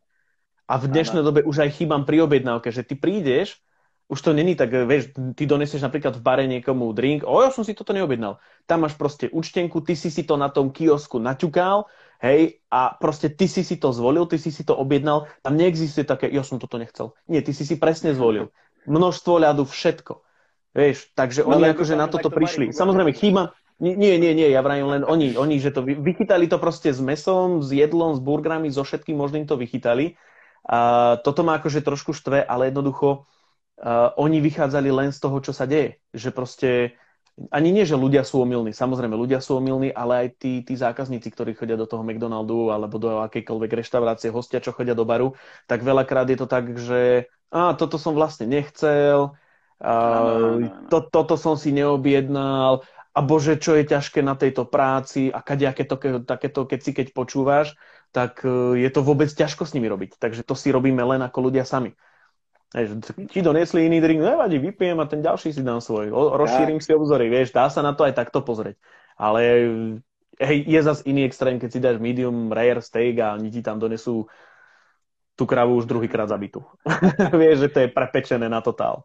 a v dnešnej dobe už aj chybám pri objednávke, že ty prídeš, už to není tak, vieš, ty donesieš napríklad v bare niekomu drink, o, ja som si toto neobjednal. Tam máš proste účtenku, ty si si to na tom kiosku naťukal, hej, a proste ty si si to zvolil, ty si si to objednal, tam neexistuje také, ja som toto nechcel. Nie, ty si si presne zvolil. Množstvo ľadu, všetko. Vieš, takže no, oni akože na toto to prišli. Bari, Samozrejme, chýba... Nie, nie, nie, ja vrajím len oni, oni, že to vychytali to proste s mesom, s jedlom, s burgerami, so všetkým možným to vychytali. A toto má akože trošku štve, ale jednoducho Uh, oni vychádzali len z toho, čo sa deje. Že proste, ani nie, že ľudia sú omylní. Samozrejme, ľudia sú omylní, ale aj tí, tí zákazníci, ktorí chodia do toho McDonaldu alebo do akejkoľvek reštaurácie, hostia, čo chodia do baru, tak veľakrát je to tak, že a, toto som vlastne nechcel, a, no, no, no. To, toto som si neobjednal a bože, čo je ťažké na tejto práci a kadejaké to, ke, takéto keci, keď počúvaš, tak uh, je to vôbec ťažko s nimi robiť. Takže to si robíme len ako ľudia sami. Ti donesli iný drink, nevadí, vypijem a ten ďalší si dám svoj, o, rozšírim si obzory, vieš, dá sa na to aj takto pozrieť. Ale hej, je zas iný extrém, keď si dáš medium rare steak a oni ti tam donesú tú kravu už druhýkrát zabitú. Vieš, že to je prepečené na totál.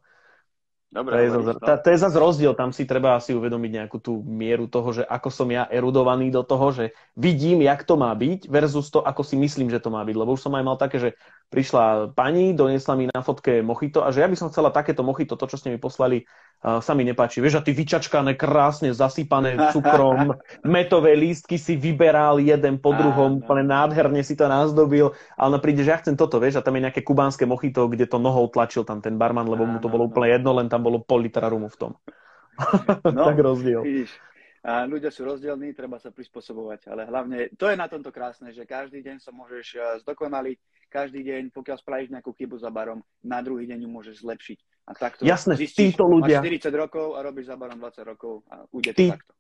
Dobre, to, je zase, to. to je zase rozdiel, tam si treba asi uvedomiť nejakú tú mieru toho, že ako som ja erudovaný do toho, že vidím, jak to má byť versus to, ako si myslím, že to má byť. Lebo už som aj mal také, že prišla pani, doniesla mi na fotke mochito a že ja by som chcela takéto mochito, to, čo ste mi poslali, uh, sa mi nepáči. Vieš, a ty vyčačkané, krásne, zasypané cukrom, metové lístky si vyberal jeden po druhom, úplne nádherne si to nazdobil, ale príde, že ja chcem toto, vieš, a tam je nejaké kubánske mochito, kde to nohou tlačil tam ten barman, lebo mu to bolo úplne jedno, len tam bolo pol litra rumu v tom. No, tak rozdiel. Vidíš, a ľudia sú rozdielní, treba sa prispôsobovať, ale hlavne, to je na tomto krásne, že každý deň sa môžeš zdokonaliť, každý deň, pokiaľ spravíš nejakú chybu za barom, na druhý deň ju môžeš zlepšiť. A takto jasné, zistíš, títo ľudia. Máš štyridsať rokov a robíš za barom dvadsať rokov a ujde to Ty... takto.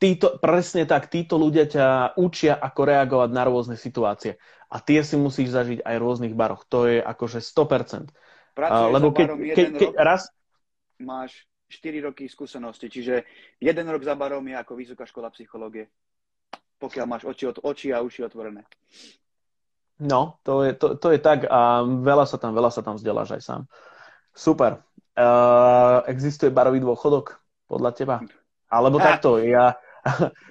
Títo, presne tak, títo ľudia ťa učia, ako reagovať na rôzne situácie. A tie si musíš zažiť aj v rôznych baroch. To je akože sto percent. Pracuješ za barom ke, jeden ke, rok, raz... máš štyri roky skúsenosti. Čiže jeden rok za barom je ako vysoká škola psychológie. Pokiaľ máš oči, oči a uši otvorené. No, to je, to, to je tak a veľa sa tam, veľa sa tam vzdeláš aj sám. Super. Uh, existuje barový dôchodok podľa teba? Alebo ah. takto, ja...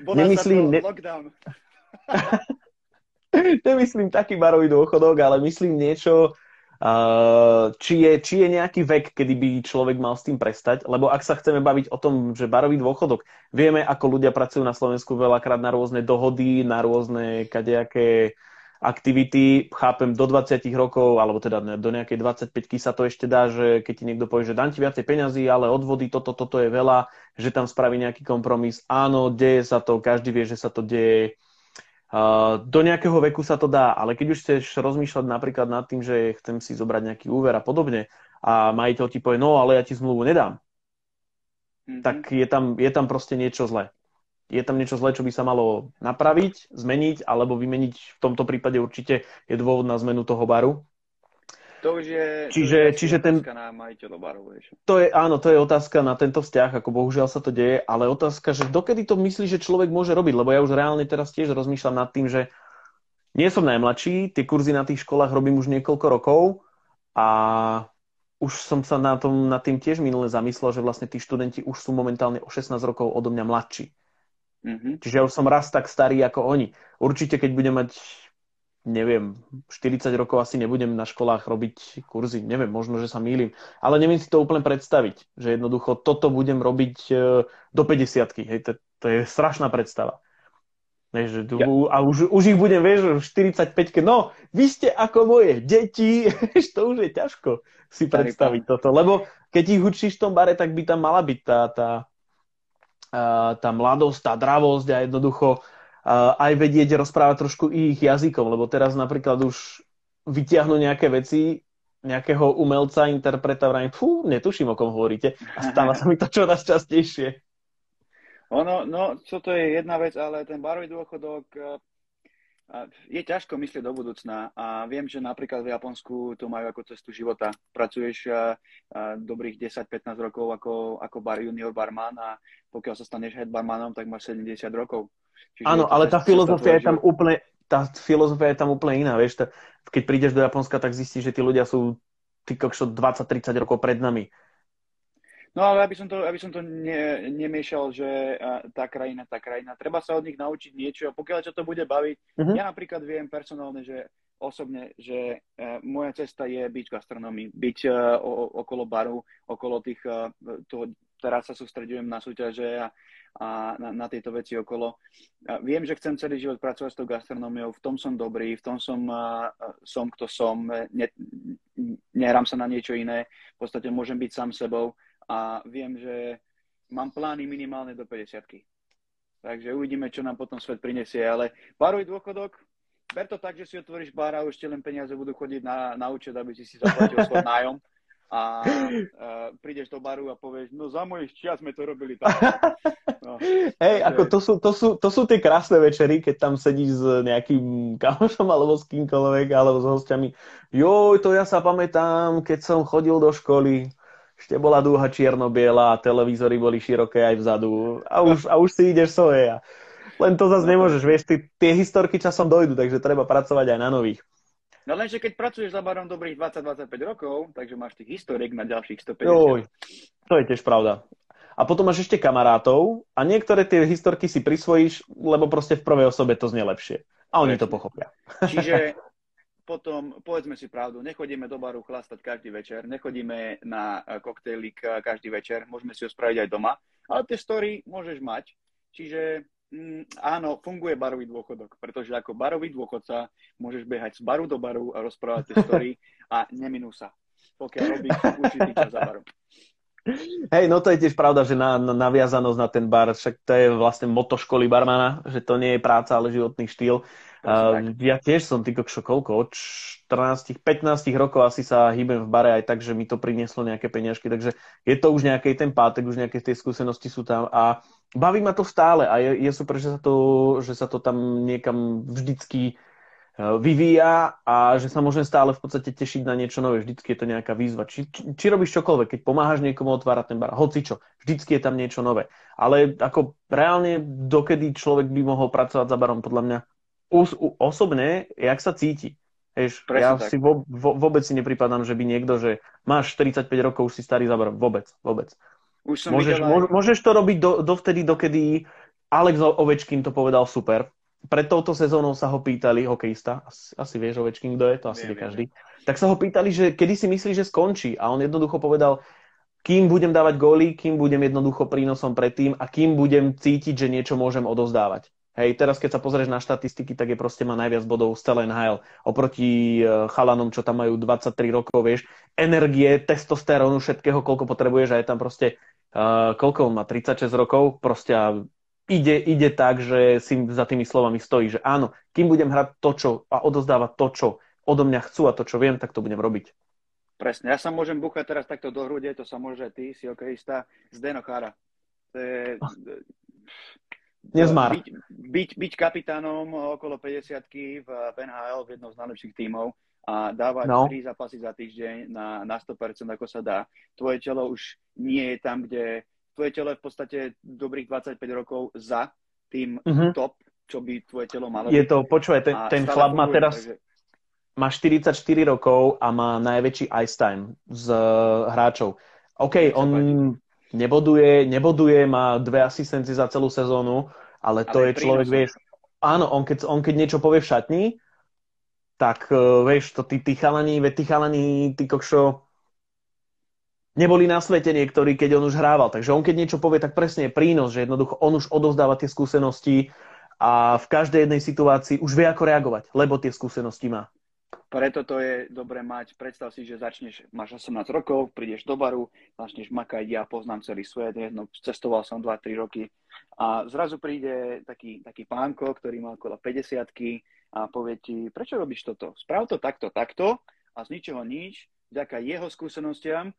Nemyslím, ne... Nemyslím taký barový dôchodok, ale myslím niečo, uh, či, je, či je nejaký vek, kedy by človek mal s tým prestať, lebo ak sa chceme baviť o tom, že barový dôchodok, vieme, ako ľudia pracujú na Slovensku veľakrát na rôzne dohody, na rôzne kadejaké aktivity, chápem, do dvadsať rokov, alebo teda do nejakej dvadsaťpäťky sa to ešte dá, že keď ti niekto povie, že dám ti viacej peňazí, ale odvody, toto, toto je veľa, že tam spraví nejaký kompromis. Áno, deje sa to, každý vie, že sa to deje. Do nejakého veku sa to dá, ale keď už chceš rozmýšľať napríklad nad tým, že chcem si zobrať nejaký úver a podobne a majiteľ ti povie, no, ale ja ti zmluvu nedám, mm-hmm. tak je tam, je tam proste niečo zlé. Je tam niečo zlé, čo by sa malo napraviť, zmeniť, alebo vymeniť. V tomto prípade určite je dôvod na zmenu toho baru. To už je, čiže, to je čiže ten, otázka na majiteľa baru. To je, áno, to je otázka na tento vzťah, ako bohužiaľ sa to deje, ale otázka, že dokedy to myslí, že človek môže robiť, lebo ja už reálne teraz tiež rozmýšľam nad tým, že nie som najmladší, tie kurzy na tých školách robím už niekoľko rokov a už som sa na tom, nad tým tiež minule zamyslel, že vlastne tí študenti už sú momentálne o šestnásť rokov odo mňa mladší. Mm-hmm. Čiže ja už som raz tak starý ako oni. Určite, keď budem mať, neviem, štyridsať rokov asi nebudem na školách robiť kurzy. Neviem, možno, že sa mýlim. Ale neviem si to úplne predstaviť, že jednoducho toto budem robiť do päťdesiatky. Hej, to, to je strašná predstava. Hej, že tu, ja. A už, už ich budem, vieš, štyridsaťpäťke. No, vy ste ako moje deti. To už je ťažko si predstaviť toto. Lebo keď ich učíš v tom bare, tak by tam mala byť tá... tá tá mladosť, tá dravosť a jednoducho aj vedieť rozprávať trošku ich jazykom, lebo teraz napríklad už vyťahnu nejaké veci nejakého umelca, interpreta, vrajím, fú, netuším, o kom hovoríte a stáva sa mi to čoraz častejšie. Ono, no, čo to je jedna vec, ale ten barový dôchodok je ťažko myslieť do budúcna a viem, že napríklad v Japonsku to majú ako cestu života. Pracuješ dobrých desať až pätnásť rokov ako, ako bar, junior barman a pokiaľ sa staneš head barmanom, tak máš sedemdesiat rokov. Čiže áno, ale tá filozofia, je tam úplne, tá filozofia je tam úplne iná. Vieš, tá, keď prídeš do Japonska, tak zistíš, že tí ľudia sú tí kokšo dvadsať až tridsať rokov pred nami. No ale aby som to, aby som to ne, nemiešal, že tá krajina, tá krajina. Treba sa od nich naučiť niečo. Pokiaľ ťa to bude baviť, uh-huh. ja napríklad viem personálne, že osobne, že moja cesta je byť v gastronómii, byť uh, o, okolo baru, okolo tých uh, toho. Teraz sa sústredujem na súťaže a, a na, na tieto veci okolo. A viem, že chcem celý život pracovať s tou gastronómiou, v tom som dobrý, v tom som, a, a, som kto som, ne, nehrám sa na niečo iné, v podstate môžem byť sám sebou a viem, že mám plány minimálne do päťdesiatky. Takže uvidíme, čo nám potom svet prinesie, ale barový dôchodok, ber to tak, že si otvoríš bar a už ti len peniaze budú chodiť na, na účet, aby si si zaplatil svoj nájom. A, a prídeš do baru a povieš, no za mojich čias sme to robili tak. No, hej, takže... ako to sú, to, sú, to sú tie krásne večery, keď tam sedíš s nejakým kamošom alebo s kýmkoľvek, alebo s hostiami. Joj, to ja sa pamätám, keď som chodil do školy, ešte bola dúha čierno-biela, televízory boli široké aj vzadu a už, a už si ideš svoje. Len to zase nemôžeš, vieš, ty, tie historky časom dojdu, takže treba pracovať aj na nových. No lenže keď pracuješ za barom dobrých dvadsať až dvadsaťpäť rokov, takže máš tých historiek na ďalších stopäťdesiat. Joj, to je tiež pravda. A potom máš ešte kamarátov a niektoré tie historky si prisvojíš, lebo proste v prvej osobe to znie lepšie. A oni to pochopia. Čiže potom, povedzme si pravdu, nechodíme do baru chlastať každý večer, nechodíme na koktejlik každý večer, môžeme si ho spraviť aj doma, ale tie story môžeš mať. Čiže mm, áno, funguje barový dôchodok, pretože ako barový dôchodca môžeš behať z baru do baru a rozprávať tie story a neminú sa, pokiaľ robíš určitý čas za barom. Hej, no to je tiež pravda, že na, na, naviazanosť na ten bar, však to je vlastne motto školy barmana, že to nie je práca, ale životný štýl. Uh, ja tiež som týko koľko, od štrnásť pätnásť rokov asi sa hýbem v bare aj tak, že mi to prinieslo nejaké peniažky, takže je to už nejaký ten pátek, už nejaké tie skúsenosti sú tam a baví ma to stále a je, je super, že sa to, že sa to tam niekam vždycky vyvíja a že sa môžem stále v podstate tešiť na niečo nové, vždycky je to nejaká výzva. Či, či, či robíš čokoľvek, keď pomáhaš niekomu otvárať ten bar, hocičo, vždycky je tam niečo nové. Ale ako reálne, dokedy človek by mohol pracovať za barom, podľa mňa osobne, jak sa cíti. Hej, ja tak. si vo, vo, vôbec si nepripadám, že by niekto, že máš štyridsaťpäť rokov, už si starý za barom. Vôbec, vôbec. Už som môžeš, videl... môžeš to robiť do, dovtedy, dokedy Alex Ovečkin to povedal super. Pred touto sezónou sa ho pýtali, hokejista, asi, asi vieš Ovečkin, kto je, to asi vie každý. Tak sa ho pýtali, že kedy si myslí, že skončí. A on jednoducho povedal, kým budem dávať góly, kým budem jednoducho prínosom pre tým a kým budem cítiť, že niečo môžem odovzdávať. Hej, teraz keď sa pozrieš na štatistiky, tak je proste má najviac bodov z celé en há el. Oproti chalanom, čo tam majú dvadsaťtri rokov, vieš, energie, testosterónu, všetkého, koľko potrebuješ a je tam proste, uh, koľko on má, tridsaťšesť rokov, proste ide, ide tak, že si za tými slovami stojí, že áno, kým budem hrať to, čo a odozdávať to, čo odo mňa chcú a to, čo viem, tak to budem robiť. Presne, ja sa môžem búchať teraz takto do hrude, to sa môže, ty si okejista, Zdeno Chára. To je... Byť, byť, byť kapitánom okolo päťdesiatky v en há el, v jednom z najlepších tímov a dávať no. tri zápasy za týždeň na, na sto percent, ako sa dá. Tvoje telo už nie je tam, kde... Tvoje telo je v podstate dobrých dvadsaťpäť rokov za tým mm-hmm. top, čo by tvoje telo malo. Je to, počúvaj, ten, ten chlap má teraz... Takže... Má štyridsaťštyri rokov a má najväčší ice time s hráčov. OK, on... Páči. Neboduje, neboduje, má dve asistencie za celú sezónu, ale to ale je prínosť. Človek, vieš, áno, on keď, on keď niečo povie v šatni, tak uh, vieš, to tí, tí chalani, ve tí chalani, tí kokšo, neboli na svete niektorí, keď on už hrával, takže on keď niečo povie, tak presne je prínos, že jednoducho on už odovzdáva tie skúsenosti a v každej jednej situácii už vie, ako reagovať, lebo tie skúsenosti má. Preto to je dobre mať, predstav si, že začneš, máš osemnásť rokov, prídeš do baru, začneš makať, ja poznám celý svet, jedno, cestoval som dva tri roky a zrazu príde taký, taký pánko, ktorý má okolo päťdesiatky a povie ti, prečo robíš toto? Sprav to takto, takto a z ničoho nič, vďaka jeho skúsenostiam,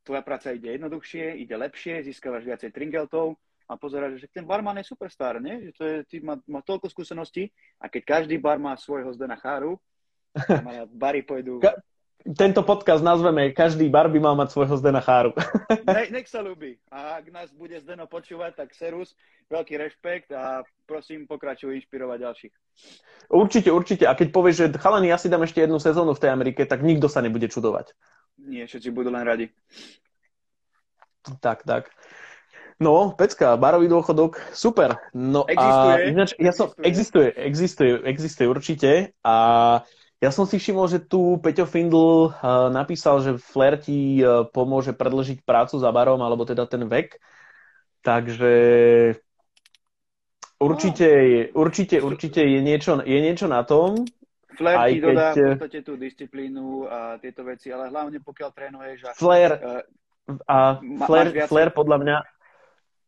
tvoja práca ide jednoduchšie, ide lepšie, získavaš viacej tringeltov a pozeraš, že ten barman je superstar, nie? Že to je, ty má, má toľko skúseností a keď každý bar má svojho Zdena Cháru, bary pôjdu. Tento podcast nazveme Každý bar by mal mať svojho Zdena Cháru. Ne, nech sa ľúbi. A ak nás bude Zdeno počúvať, tak serus, veľký rešpekt a prosím, pokračuj inšpirovať ďalších. Určite, určite. A keď povieš, že chalani, ja si dám ešte jednu sezónu v tej Amerike, tak nikto sa nebude čudovať. Nie, všetci budú len radi. Tak, tak. No, pecka, barový dôchodok, super. No, existuje, a ináč, ja som, existuje. Existuje, existuje určite a ja som si všimol, že tu Peťo Findl napísal, že flér ti pomôže predĺžiť prácu za barom, alebo teda ten vek. Takže určite, určite, určite je niečo, je niečo na tom. Flér ti dodá v podstate tú disciplínu a tieto veci, ale hlavne pokiaľ trénuješ. A flér, a flér, flér podľa mňa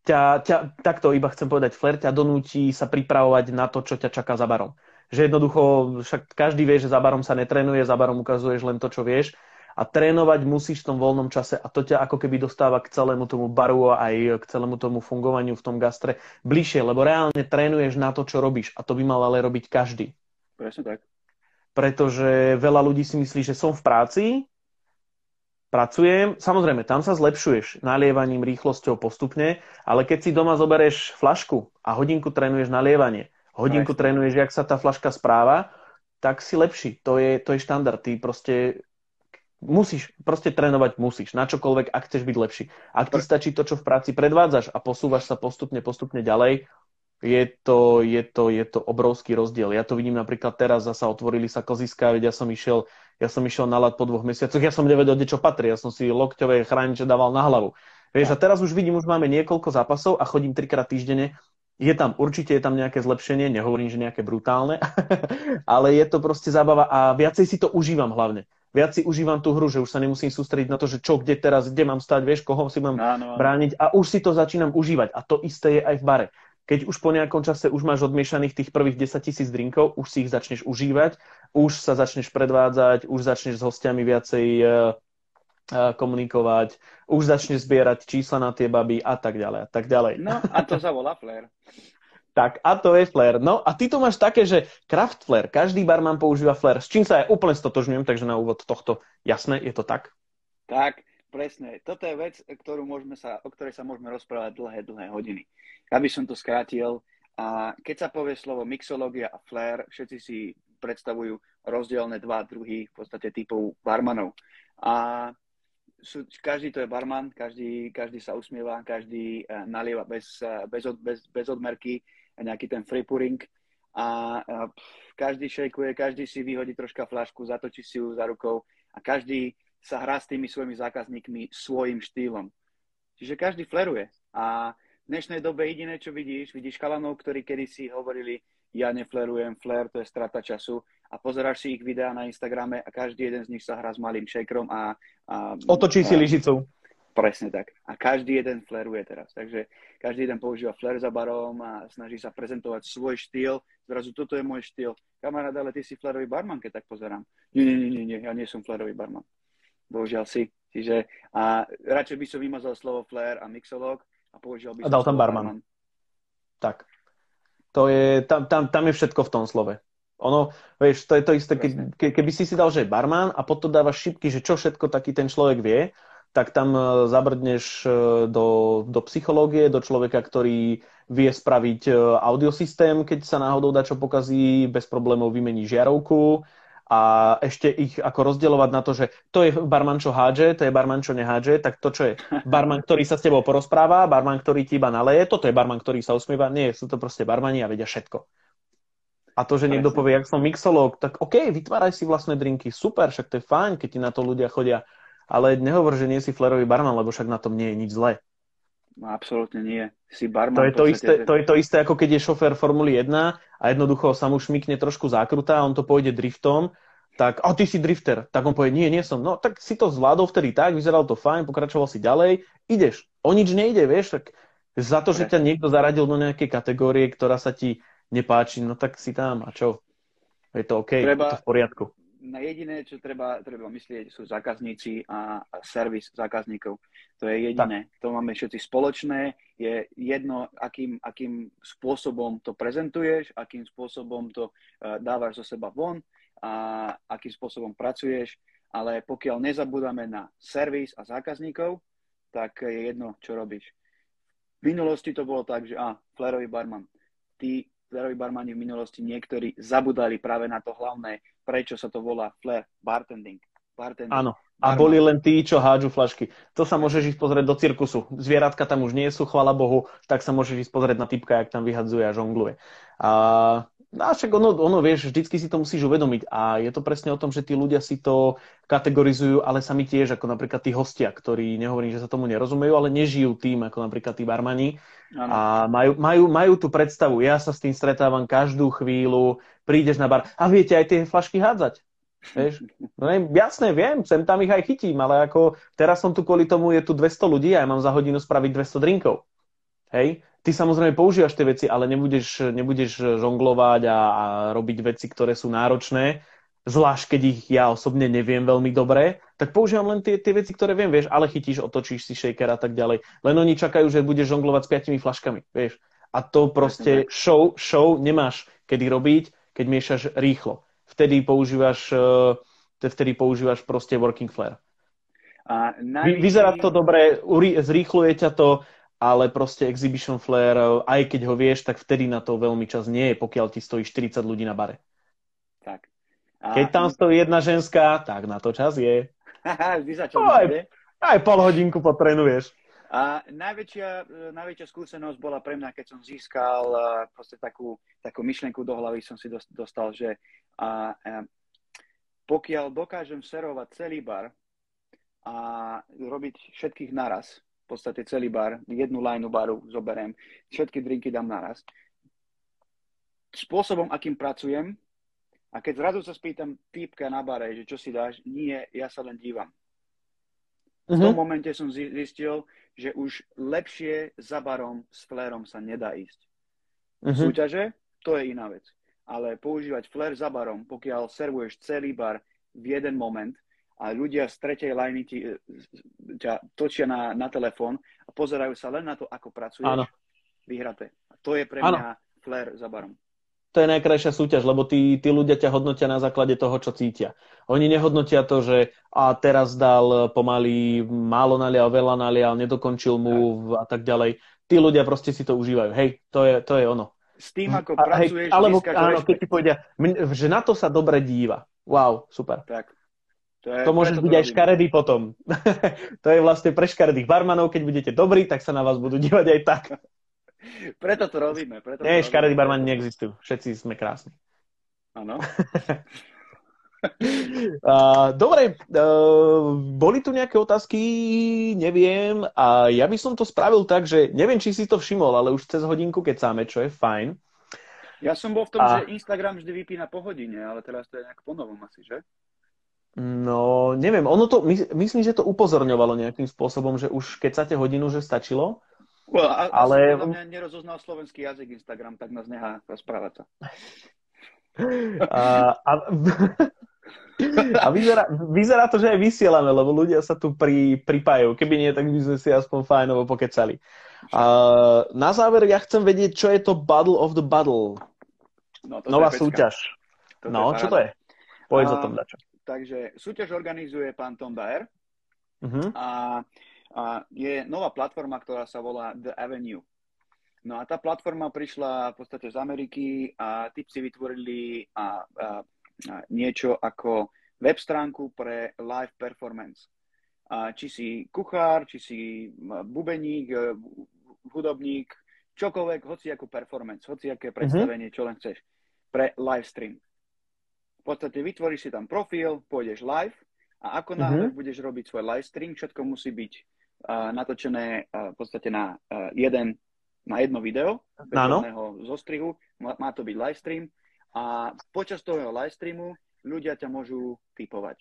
ťa, ťa, takto iba chcem povedať, flér ťa donúti sa pripravovať na to, čo ťa čaká za barom. Že jednoducho, však každý vie, že za barom sa netrénuje, za barom ukazuješ len to, čo vieš. A trénovať musíš v tom voľnom čase a to ťa ako keby dostáva k celému tomu baru a aj k celému tomu fungovaniu v tom gastre bližšie, lebo reálne trénuješ na to, čo robíš. A to by mal ale robiť každý. Presne tak. Pretože veľa ľudí si myslí, že som v práci, pracujem, samozrejme, tam sa zlepšuješ nalievaním, rýchlosťou postupne, ale keď si doma zoberieš flašku a hodinku trénuješ nalievanie, hodinku trénuješ, jak sa tá flaška správa, tak si lepší. To je, to je štandard. Ty proste musíš, proste trénovať musíš na čokoľvek, ak chceš byť lepší. Ak ti stačí to, čo v práci predvádzaš a posúvaš sa postupne, postupne ďalej, je to, je to, je to obrovský rozdiel. Ja to vidím napríklad teraz, zasa otvorili sa klziska, veď ja som išiel, ja som išiel na ľad po dvoch mesiacoch, ja som nevedel, kde čo patrí, ja som si lokťové chrániče dával na hlavu. Vieš, a teraz už vidím, už máme niekoľko zápasov a chodím trikrát týždenne. Je tam, určite je tam nejaké zlepšenie, nehovorím, že nejaké brutálne, ale je to proste zábava a viacej si to užívam hlavne. Viac si užívam tú hru, že už sa nemusím sústrediť na to, že čo, kde teraz, kde mám stať, vieš, koho si mám áno, áno. brániť a už si to začínam užívať a to isté je aj v bare. Keď už po nejakom čase už máš odmiešaných tých prvých desaťtisíc drinkov, už si ich začneš užívať, už sa začneš predvádzať, už začneš s hostiami viacej uh, uh, komunikovať, už začneš zbierať čísla na tie baby a tak ďalej a tak ďalej. No a to sa volá flair. Tak a to je flair. No a ty to máš také, že craft flair, každý barman používa flair, s čím sa ja úplne stotožňujem, takže na úvod tohto jasné, je to tak? Tak. Presne. Toto je vec, ktorú môžeme sa, o ktorej sa môžeme rozprávať dlhé, dlhé hodiny. Ja by som to skrátil. A keď sa povie slovo mixológia a flair, všetci si predstavujú rozdielne dva druhy v podstate typov barmanov. A sú, každý to je barman, každý, každý sa usmieva, každý nalieva bez, bez, od, bez, bez odmerky nejaký ten free pouring. A, a pff, každý šejkuje, každý si vyhodí troška fľašku, zatočí si ju za rukou a každý sa hrá s tými svojimi zákazníkmi svojim štýlom. Čiže každý fleruje. A v dnešnej dobe jediné, čo vidíš, vidíš chalanov, ktorí kedysi hovorili, ja neflerujem, fler, to je strata času. A pozeráš si ich videá na Instagrame a každý jeden z nich sa hrá s malým shakerom a... a otočí a, si lyžicou. Presne tak. A každý jeden fleruje teraz. Takže každý jeden používa fler za barom a snaží sa prezentovať svoj štýl. Zrazu, toto je môj štýl. Kamarát, ale ty si flerový barman, keď tak pozerám. Nie, nie, nie, nie, ja nie som flerový barman. Bohužiaľ si. Čiže a radšej by som vymazal slovo flair a mixológ a použil by som... A dal tam barman. barman. Tak. To je, tam, tam, tam je všetko v tom slove. Ono, vieš, to je to isté, ke, ke, keby si si dal, že je barman a potom dávaš šipky, že čo všetko taký ten človek vie, tak tam zabrdneš do, do psychológie, do človeka, ktorý vie spraviť audiosystém, keď sa náhodou dačo pokazí, bez problémov vymení žiarovku. A ešte ich ako rozdielovať na to, že to je barman, čo hádže, to je barman, čo nehádže, tak to, čo je barman, ktorý sa s tebou porozpráva, barman, ktorý ti iba naleje, toto je barman, ktorý sa usmieva, nie, sú to proste barmani a vedia všetko. A to, že niekto povie, jak som mixológ, tak OK, vytváraj si vlastné drinky, super, však to je fajn, keď ti na to ľudia chodia, ale nehovor, že nie si flerový barman, lebo však na tom nie je nič zlé. No, absolútne nie. Si barman, to, je to, isté, to je to isté, ako keď je šofér Formuly jedna a jednoducho sa mu šmykne trošku zákruta a on to pôjde driftom, tak a ty si drifter. Tak on povie, nie, nie som. No, tak si to zvládol vtedy tak, vyzeral to fajn, pokračoval si ďalej, ideš. O nič nejde, vieš, tak za to, že ťa niekto zaradil do nejakej kategórie, ktorá sa ti nepáči, no tak si tam a čo? Je to OK, treba... je to v poriadku. Na jediné, čo treba, treba myslieť, sú zákazníci a servis zákazníkov. To je jediné. Tak. To máme všetci spoločné. Je jedno, akým, akým spôsobom to prezentuješ, akým spôsobom to uh, dávaš zo seba von a akým spôsobom pracuješ. Ale pokiaľ nezabúdame na servis a zákazníkov, tak je jedno, čo robíš. V minulosti to bolo tak, že a, flérový barman, ty... Fléroví barmani v minulosti niektorí zabudali práve na to hlavné, prečo sa to volá flair bartending. bartending. Áno, a barman. Boli len tí, čo hádžu flašky. To sa môžeš ísť pozrieť do cirkusu. Zvieratka tam už nie sú, chvála Bohu, tak sa môžeš ísť pozrieť na typka, jak tam vyhadzuje a žongluje. A, a však ono, ono, vieš, vždycky si to musíš uvedomiť. A je to presne o tom, že tí ľudia si to kategorizujú, ale sami tiež, ako napríklad tí hostia, ktorí, nehovorím, že sa tomu nerozumejú, ale nežijú tým, ako napríklad tí barmani. Ano. A majú, majú, majú tú predstavu. Ja sa s tým stretávam každú chvíľu. Prídeš na bar a viete aj tie flašky hádzať. Vieš? No, jasné, viem, sem tam ich aj chytím, ale ako teraz som tu kvôli tomu, je tu dvesto ľudí a ja mám za hodinu spraviť dvesto drinkov. Hej? Ty samozrejme používaš tie veci, ale nebudeš, nebudeš žonglovať a, a robiť veci, ktoré sú náročné. Zvlášť, keď ich ja osobne neviem veľmi dobre, tak používam len tie, tie veci, ktoré viem, vieš, ale chytíš, otočíš si shaker a tak ďalej. Len oni čakajú, že budeš žonglovať s piatimi flaškami, vieš. A to proste show, show nemáš kedy robiť, keď miešaš rýchlo. Vtedy používaš, vtedy používaš proste working flair. A najvyšší... Vyzerá to dobre, zrýchluje ťa to, ale proste exhibition flair, aj keď ho vieš, tak vtedy na to veľmi čas nie je, pokiaľ ti stojí štyridsať ľudí na bare. Tak. Keď tam stojí jedna ženská, tak na to čas je. Vždy sa čo aj, aj pol hodinku potrenuješ. A najväčšia, najväčšia skúsenosť bola pre mňa, keď som získal proste takú, takú myšlienku do hlavy, som si dostal, že a, a, pokiaľ dokážem serovať celý bar a robiť všetkých naraz, v podstate celý bar, jednu lajnu baru zoberiem, všetky drinky dám naraz, spôsobom, akým pracujem, a keď zrazu sa spýtam týpka na bare, že čo si dáš, nie, ja sa len dívam. V tom momente som zistil, že už lepšie za barom s flérom sa nedá ísť. Uh-huh. Súťaže, to je iná vec. Ale používať flér za barom, pokiaľ servuješ celý bar v jeden moment a ľudia z tretej lajny ti, ťa točia na, na telefón a pozerajú sa len na to, ako pracuješ, áno, vyhraté. To je pre mňa, áno, flér za barom. To je najkrajšia súťaž, lebo tí, tí ľudia ťa hodnotia na základe toho, čo cítia. Oni nehodnotia to, že a teraz dal pomaly málo nalial, veľa nalial, nedokončil mu a tak ďalej. Tí ľudia proste si to užívajú. Hej, to je, to je ono. S tým, ako a, pracuješ, hej, alebo, áno, keď ti povedia, že na to sa dobre díva. Wow, super. Tak. To, je, to môžeš byť aj škaredý potom. To je vlastne pre škaredých barmanov. Keď budete dobrí, tak sa na vás budú dívať aj tak. Preto to robíme. Preto nie, škaredí barmani neexistujú. Všetci sme krásni. Áno. Dobre, boli tu nejaké otázky? Neviem. A ja by som to spravil tak, že neviem, či si to všimol, ale už cez hodinku kecáme, čo je fajn. Ja som bol v tom, a... že Instagram vždy vypína po hodine, ale teraz to je nejak po novom asi, že? No, neviem. Ono to, my, myslím, že to upozorňovalo nejakým spôsobom, že už kecáte hodinu, že stačilo. Well, a, ale som mňa nerozoznal slovenský jazyk Instagram, tak nás nechá rozprávať sa. A, a, a vyzerá, vyzerá to, že aj vysielame, lebo ľudia sa tu pri, pripájajú. Keby nie, tak by sme si aspoň fajnovo pokecali. A, na záver, ja chcem vedieť, čo je to Bottle of the Bottle. No, nová súťaž. To no, čo to je? Povedz o tom, Dačo. Takže súťaž organizuje pán Tom Dyer. Uh-huh. A... A je nová platforma, ktorá sa volá The Avenue. No a tá platforma prišla v podstate z Ameriky a tipci vytvorili a, a, a niečo ako web stránku pre live performance. A či si kuchár, či si bubeník, hudobník, čokoľvek, hociakú performance, hociaké predstavenie, čo len chceš, pre live stream. V podstate vytvoríš si tam profil, pôjdeš live a ako náhle budeš robiť svoj live stream, všetko musí byť natočené v podstate na, jeden, na jedno video zostrihu, má, má to byť live stream a počas toho live streamu ľudia ťa môžu tipovať.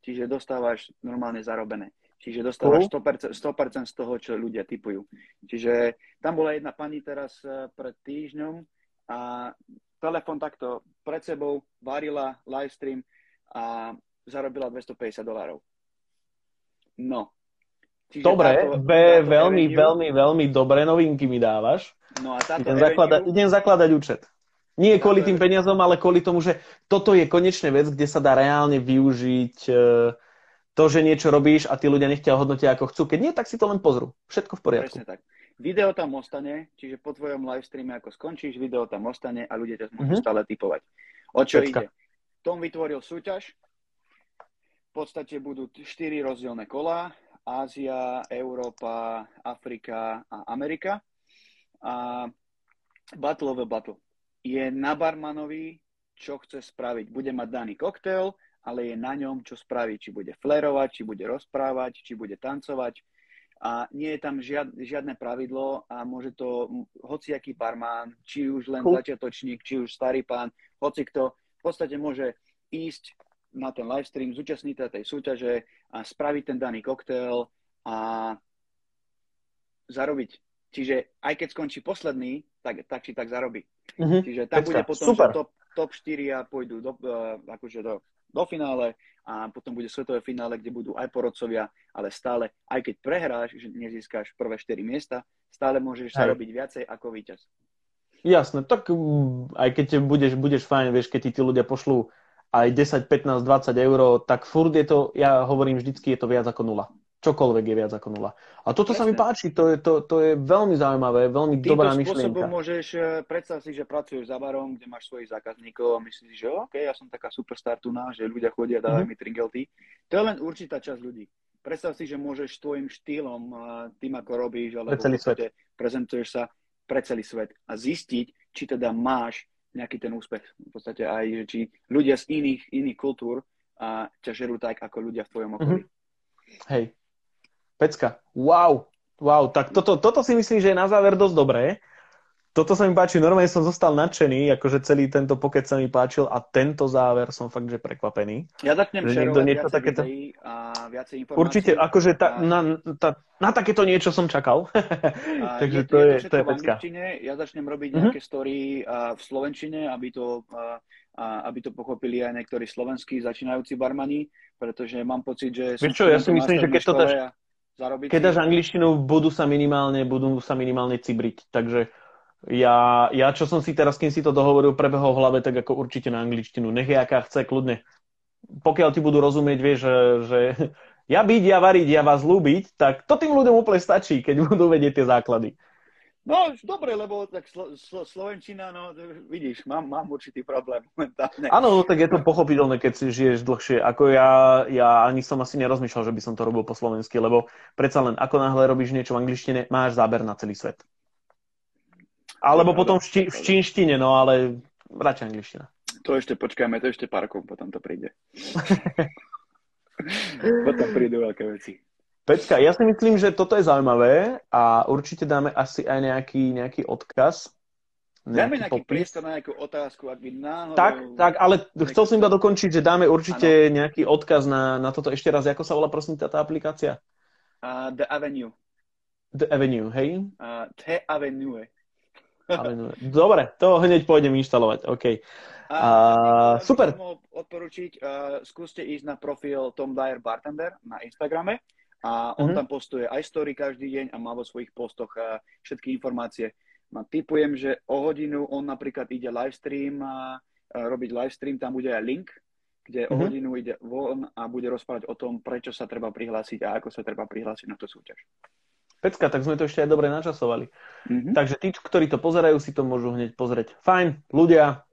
Čiže dostávaš normálne zarobené. Čiže dostávaš sto percent, sto percent z toho, čo ľudia tipujú. Čiže tam bola jedna pani teraz pred týždňom a telefon takto pred sebou, varila live stream a zarobila dvestopäťdesiat dolárov. No. Čiže dobre, táto, táto veľmi, revenue... veľmi, veľmi dobré novinky mi dávaš. No a táto idem, revenue... zaklada, idem zakladať účet. Nie táto... kvôli tým peniazom, ale kvôli tomu, že toto je konečne vec, kde sa dá reálne využiť to, že niečo robíš a tí ľudia nech ťa hodnotia ako chcú. Keď nie, tak si to len pozrú. Všetko v poriadku. Presne tak. Video tam ostane, čiže po tvojom live streame, ako skončíš, video tam ostane a ľudia ťa môžu mm-hmm. stále tipovať. O čo Pecka. Ide? Tom vytvoril súťaž. V podstate budú štyri rozdielne kolá. Ázia, Európa, Afrika a Amerika. A Battle of the Battle. Je na barmanovi, čo chce spraviť. Bude mať daný koktail, ale je na ňom, čo spraviť. Či bude flérovať, či bude rozprávať, či bude tancovať. A nie je tam žiad, žiadne pravidlo a môže to hociaký barman, či už len cool. začiatočník, či už starý pán, hocikto. V podstate môže ísť na ten livestream, zúčastniť sa tej súťaže a spraviť ten daný koktail a zarobiť. Čiže aj keď skončí posledný, tak, tak či tak zarobí. Mm-hmm. Čiže tam Pecka. Bude potom top, top štyria pôjdu do, uh, akože do, do finále a potom bude svetové finále, kde budú aj porodcovia, ale stále, aj keď prehráš, že nezískáš prvé štyri miesta, stále môžeš aj zarobiť viacej ako víťaz. Jasné, tak aj keď budeš, budeš fajn, vieš, keď ti tí ľudia pošlú aj desať, pätnásť, dvadsať eur, tak furt je to, ja hovorím vždycky, je to viac ako nula. Čokoľvek je viac ako nula. A toto Presne. sa mi páči, to je, to, to je veľmi zaujímavé, veľmi týmto dobrá myšlienka. Týmto spôsobom môžeš, predstav si, že pracuješ za barom, kde máš svojich zákazníkov a myslíš, že OK, ja som taká superstar tuná, že ľudia chodia, dávajú mi tringelty. To je len určitá časť ľudí. Predstav si, že môžeš tvojim štýlom, tým ako robíš, alebo prezentuješ sa pre celý svet a zistiť, či teda máš nejaký ten úspech. V podstate aj, či ľudia z iných, iných kultúr a ťa žerú tak, ako ľudia v tvojom okolí. Mm-hmm. Hej. Pecka. Wow. Wow. Tak toto, toto si myslím, že je na záver dosť dobré. Toto sa mi páči. Normálne som zostal nadšený, akože celý tento pokec sa mi páčil a tento záver som fakt, že prekvapený. Ja začnem šerovať viacej takéto... videí a viacej informácií. Určite, akože ta, a... na, ta, na takéto niečo som čakal. Takže je, to, je, to, je, to je pecka. Ja začnem robiť nejaké mm-hmm. story v slovenčine, aby to... A aby to pochopili aj niektorí slovenskí začínajúci barmani, pretože mám pocit, že... Vieš čo, ja si myslím, že keď to dáš, keď dáš angličtinu, budú sa minimálne, budú sa minimálne cibriť. Takže ja, ja, čo som si teraz, kým si to dohovoril, prebehol v hlave, tak ako určite na angličtinu. Nech je aká chce, kľudne. Pokiaľ ti budú rozumieť, vieš, že ja byť, ja variť, ja vás ľúbiť, tak to tým ľuďom úplne stačí, keď budú vedieť tie základy. No, dobre, lebo tak slo, slo, slovenčina, no, vidíš, mám, mám určitý problém momentálne. Áno, tak je to pochopiteľné, keď si žiješ dlhšie. Ako ja, ja ani som asi nerozmýšľal, že by som to robil po slovensky, lebo predsa len, ako náhle robíš niečo v angličtine, máš záber na celý svet. Alebo no, potom v, či, v čínštine, no, ale radšej angličtina. To ešte počkajme, to ešte pár kúm, potom to príde. Potom prídu veľké veci. Peťka, ja si myslím, že toto je zaujímavé a určite dáme asi aj nejaký, nejaký odkaz. Nejaký dáme nejaký popis. Priestor na nejakú otázku, ak by náhodou... Tak, tak, ale chcel som iba dokončiť, že dáme určite ano. Nejaký odkaz na, na toto. Ešte raz, ako sa volá, prosím, tá, tá aplikácia? Uh, The Avenue. The Avenue, hej? Uh, The Avenue. Avenue. Dobre, to hneď pôjdem inštalovať, OK. A, uh, super. Môžem odporučiť, uh, skúste ísť na profil Tom Dyer Bartender na Instagrame. A on mm-hmm. tam postuje aj story každý deň a má vo svojich postoch všetky informácie. Ma tipujem, že o hodinu on napríklad ide live stream, a robiť live stream, tam bude aj link, kde mm-hmm. o hodinu ide von a bude rozprávať o tom, prečo sa treba prihlásiť a ako sa treba prihlásiť na tú súťaž. Pecka, tak sme to ešte aj dobre načasovali. Mm-hmm. Takže tí, ktorí to pozerajú, si to môžu hneď pozrieť. Fajn, ľudia,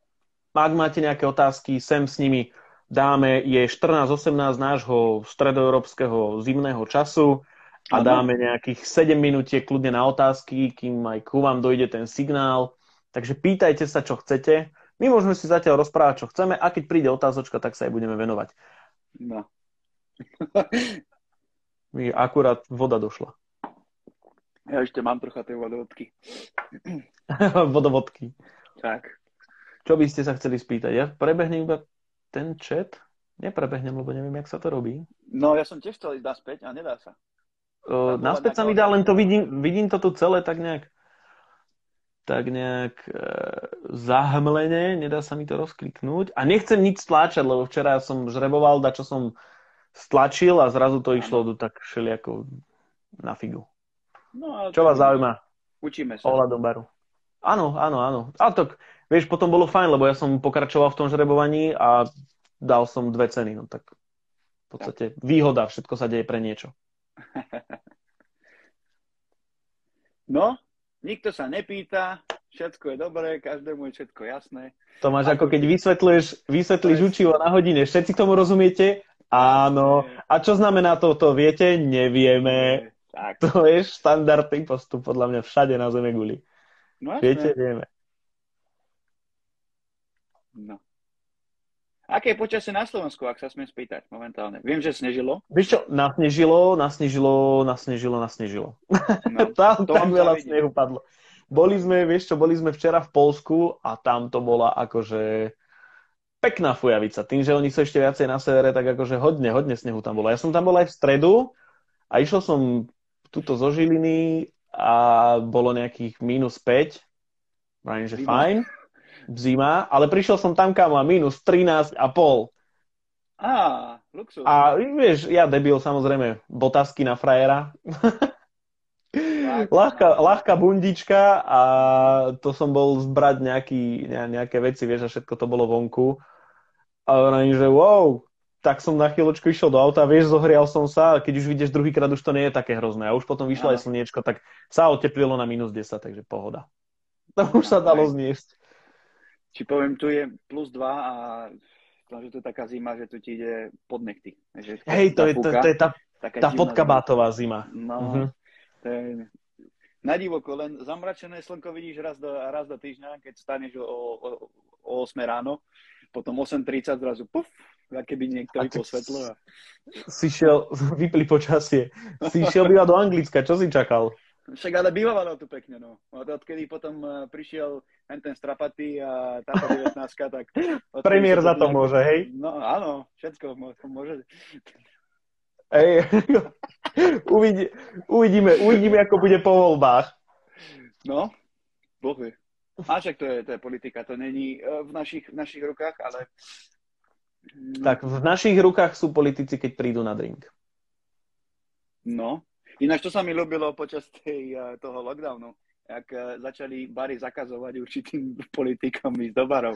ak máte nejaké otázky, sem s nimi. Dáme je štrnásť osemnásť nášho stredoeurópskeho zimného času a dáme nejakých sedem minútiek kľudne na otázky, kým aj ku vám dojde ten signál. Takže pýtajte sa, čo chcete. My môžeme si zatiaľ rozprávať, čo chceme a keď príde otázočka, tak sa jej budeme venovať. No. Mi akurát voda došla. Ja ešte mám trocha tej vodovodky. Vodovodky. Tak. Čo by ste sa chceli spýtať? Ja prebehnem iba... Ten chat neprebehnem, lebo neviem, jak sa to robí. No, ja som tiež chcel ísť naspäť a nedá sa. Uh, naspäť sa mi dá, len to vidím, vidím to tu celé tak nejak tak nejak e, zahmlene, nedá sa mi to rozkliknúť. A nechcem nič stláčať, lebo včera som žreboval, dačo som stlačil a zrazu to išlo do tak všelijako na figu. No, čo vás zaujíma? Učíme sa. Ohľadom baru. Áno, áno, áno. A tak... Vieš, potom bolo fajn, lebo ja som pokračoval v tom žrebovaní a dal som dve ceny. No tak v podstate výhoda, všetko sa deje pre niečo. No, nikto sa nepýta, všetko je dobré, každému je všetko jasné. To máš ako keď vysvetľuješ, vysvetlíš učivo na hodine, všetci k tomu rozumiete? Áno. A čo znamená toto, viete? Nevieme. Tak. To je štandardný postup podľa mňa všade na zeme guli. No, viete, vieme. No. Aké je počasie na Slovensku, ak sa smiem spýtať momentálne? Viem, že snežilo. Vieš čo, nasnežilo, nasnežilo, nasnežilo, nasnežilo. No, tam to tam veľa snehu padlo. Boli sme, vieš čo, boli sme včera v Poľsku a tam to bola akože pekná fujavica. Tým, že oni sú ešte viacej na severe, tak akože hodne, hodne snehu tam bolo. Ja som tam bol aj v stredu a išiel som tuto zo Žiliny a bolo nejakých mínus päť. Vrajím, že fajn. Zima, ale prišiel som tam, kam a mínus trinásť a pol. Á, luxus. A vieš, ja debil, samozrejme, botázky na frajera. Ľahká, ľahká bundička a to som bol zbrať nejaký, nejaké veci, vieš, a všetko to bolo vonku. A hovorím, že wow, tak som na chvíľočku išiel do auta, vieš, zohrial som sa, a keď už vidieš druhýkrát, už to nie je také hrozné. A už potom vyšlo aj slniečko, tak sa oteplilo na mínus desať, takže pohoda. To už sa dalo zniesť. Či poviem, tu je plus dva a že to je taká zima, že tu ti ide pod nechty. Hej, to, to, to je tá, tá podkabátová zima. zima. No, uh-huh. To je na divoko, len zamračené slnko vidíš raz do, raz do týždňa, keď staneš o, o, o osem ráno, potom osem tridsať zrazu puf, aké by niekto vypol svetlo. A... Si šiel, vypli počasie, si šiel býva do Anglicka, čo si čakal? Však ale bývalo tu pekne, no. Odkedy potom prišiel ten Strapatý a táto devätnástka, tak... Premiér za to nejak... môže, hej? No áno, všetko môže. Hej, Uvidí, uvidíme, uvidíme, ako bude po voľbách. No, Boh vie. A však to je, to je politika, to není v našich, v našich rukách, ale... Tak v našich rukách sú politici, keď prídu na drink. No. Ináč to sa mi ľúbilo počas tej, toho lockdownu, ak začali bary zakazovať určitým politikom ísť do barov.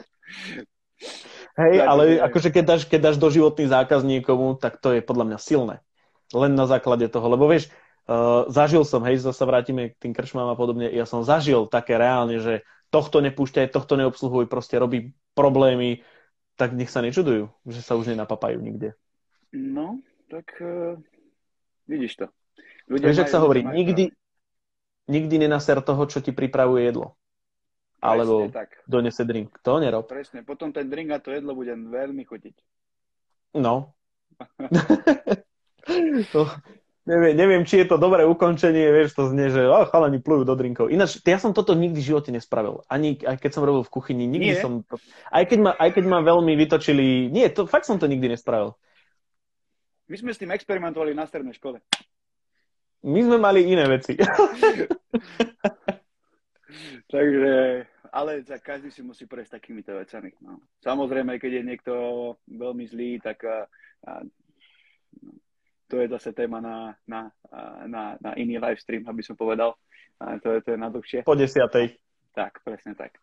Hej, ale akože keď dáš, keď dáš doživotný zákaz niekomu, tak to je podľa mňa silné. Len na základe toho, lebo vieš, uh, zažil som, hej, zase vrátime k tým krčmám a podobne, ja som zažil také reálne, že tohto nepúšťaj, tohto neobsluhuj, proste robí problémy, tak nech sa nečudujú, že sa už nenapapajú nikde. No, tak uh, vidíš to. Veď, ak sa hovorí, nikdy, nikdy nenaser toho, čo ti pripravuje jedlo. Presne, alebo tak. Donese drink. To nerob. Presne, potom ten drink a to jedlo bude veľmi chutiť. No. To, neviem, neviem, či je to dobré ukončenie, vieš, to znie, že oh, chalani plujú do drinkov. Ináč, ja som toto nikdy v živote nespravil. Ani aj keď som robil v kuchyni, nikdy nie. som... Aj keď, ma, aj keď ma veľmi vytočili... Nie, to, fakt som to nikdy nespravil. My sme s tým experimentovali na strednej škole. My sme mali iné veci. Takže, ale za každý si musí prejsť takýmito vecami. No. Samozrejme, keď je niekto veľmi zlý, tak a, a, to je zase téma na, na, na, na iný live stream, aby som povedal. A to, je, to je na dlhšie. Po desiatej. Tak, presne tak.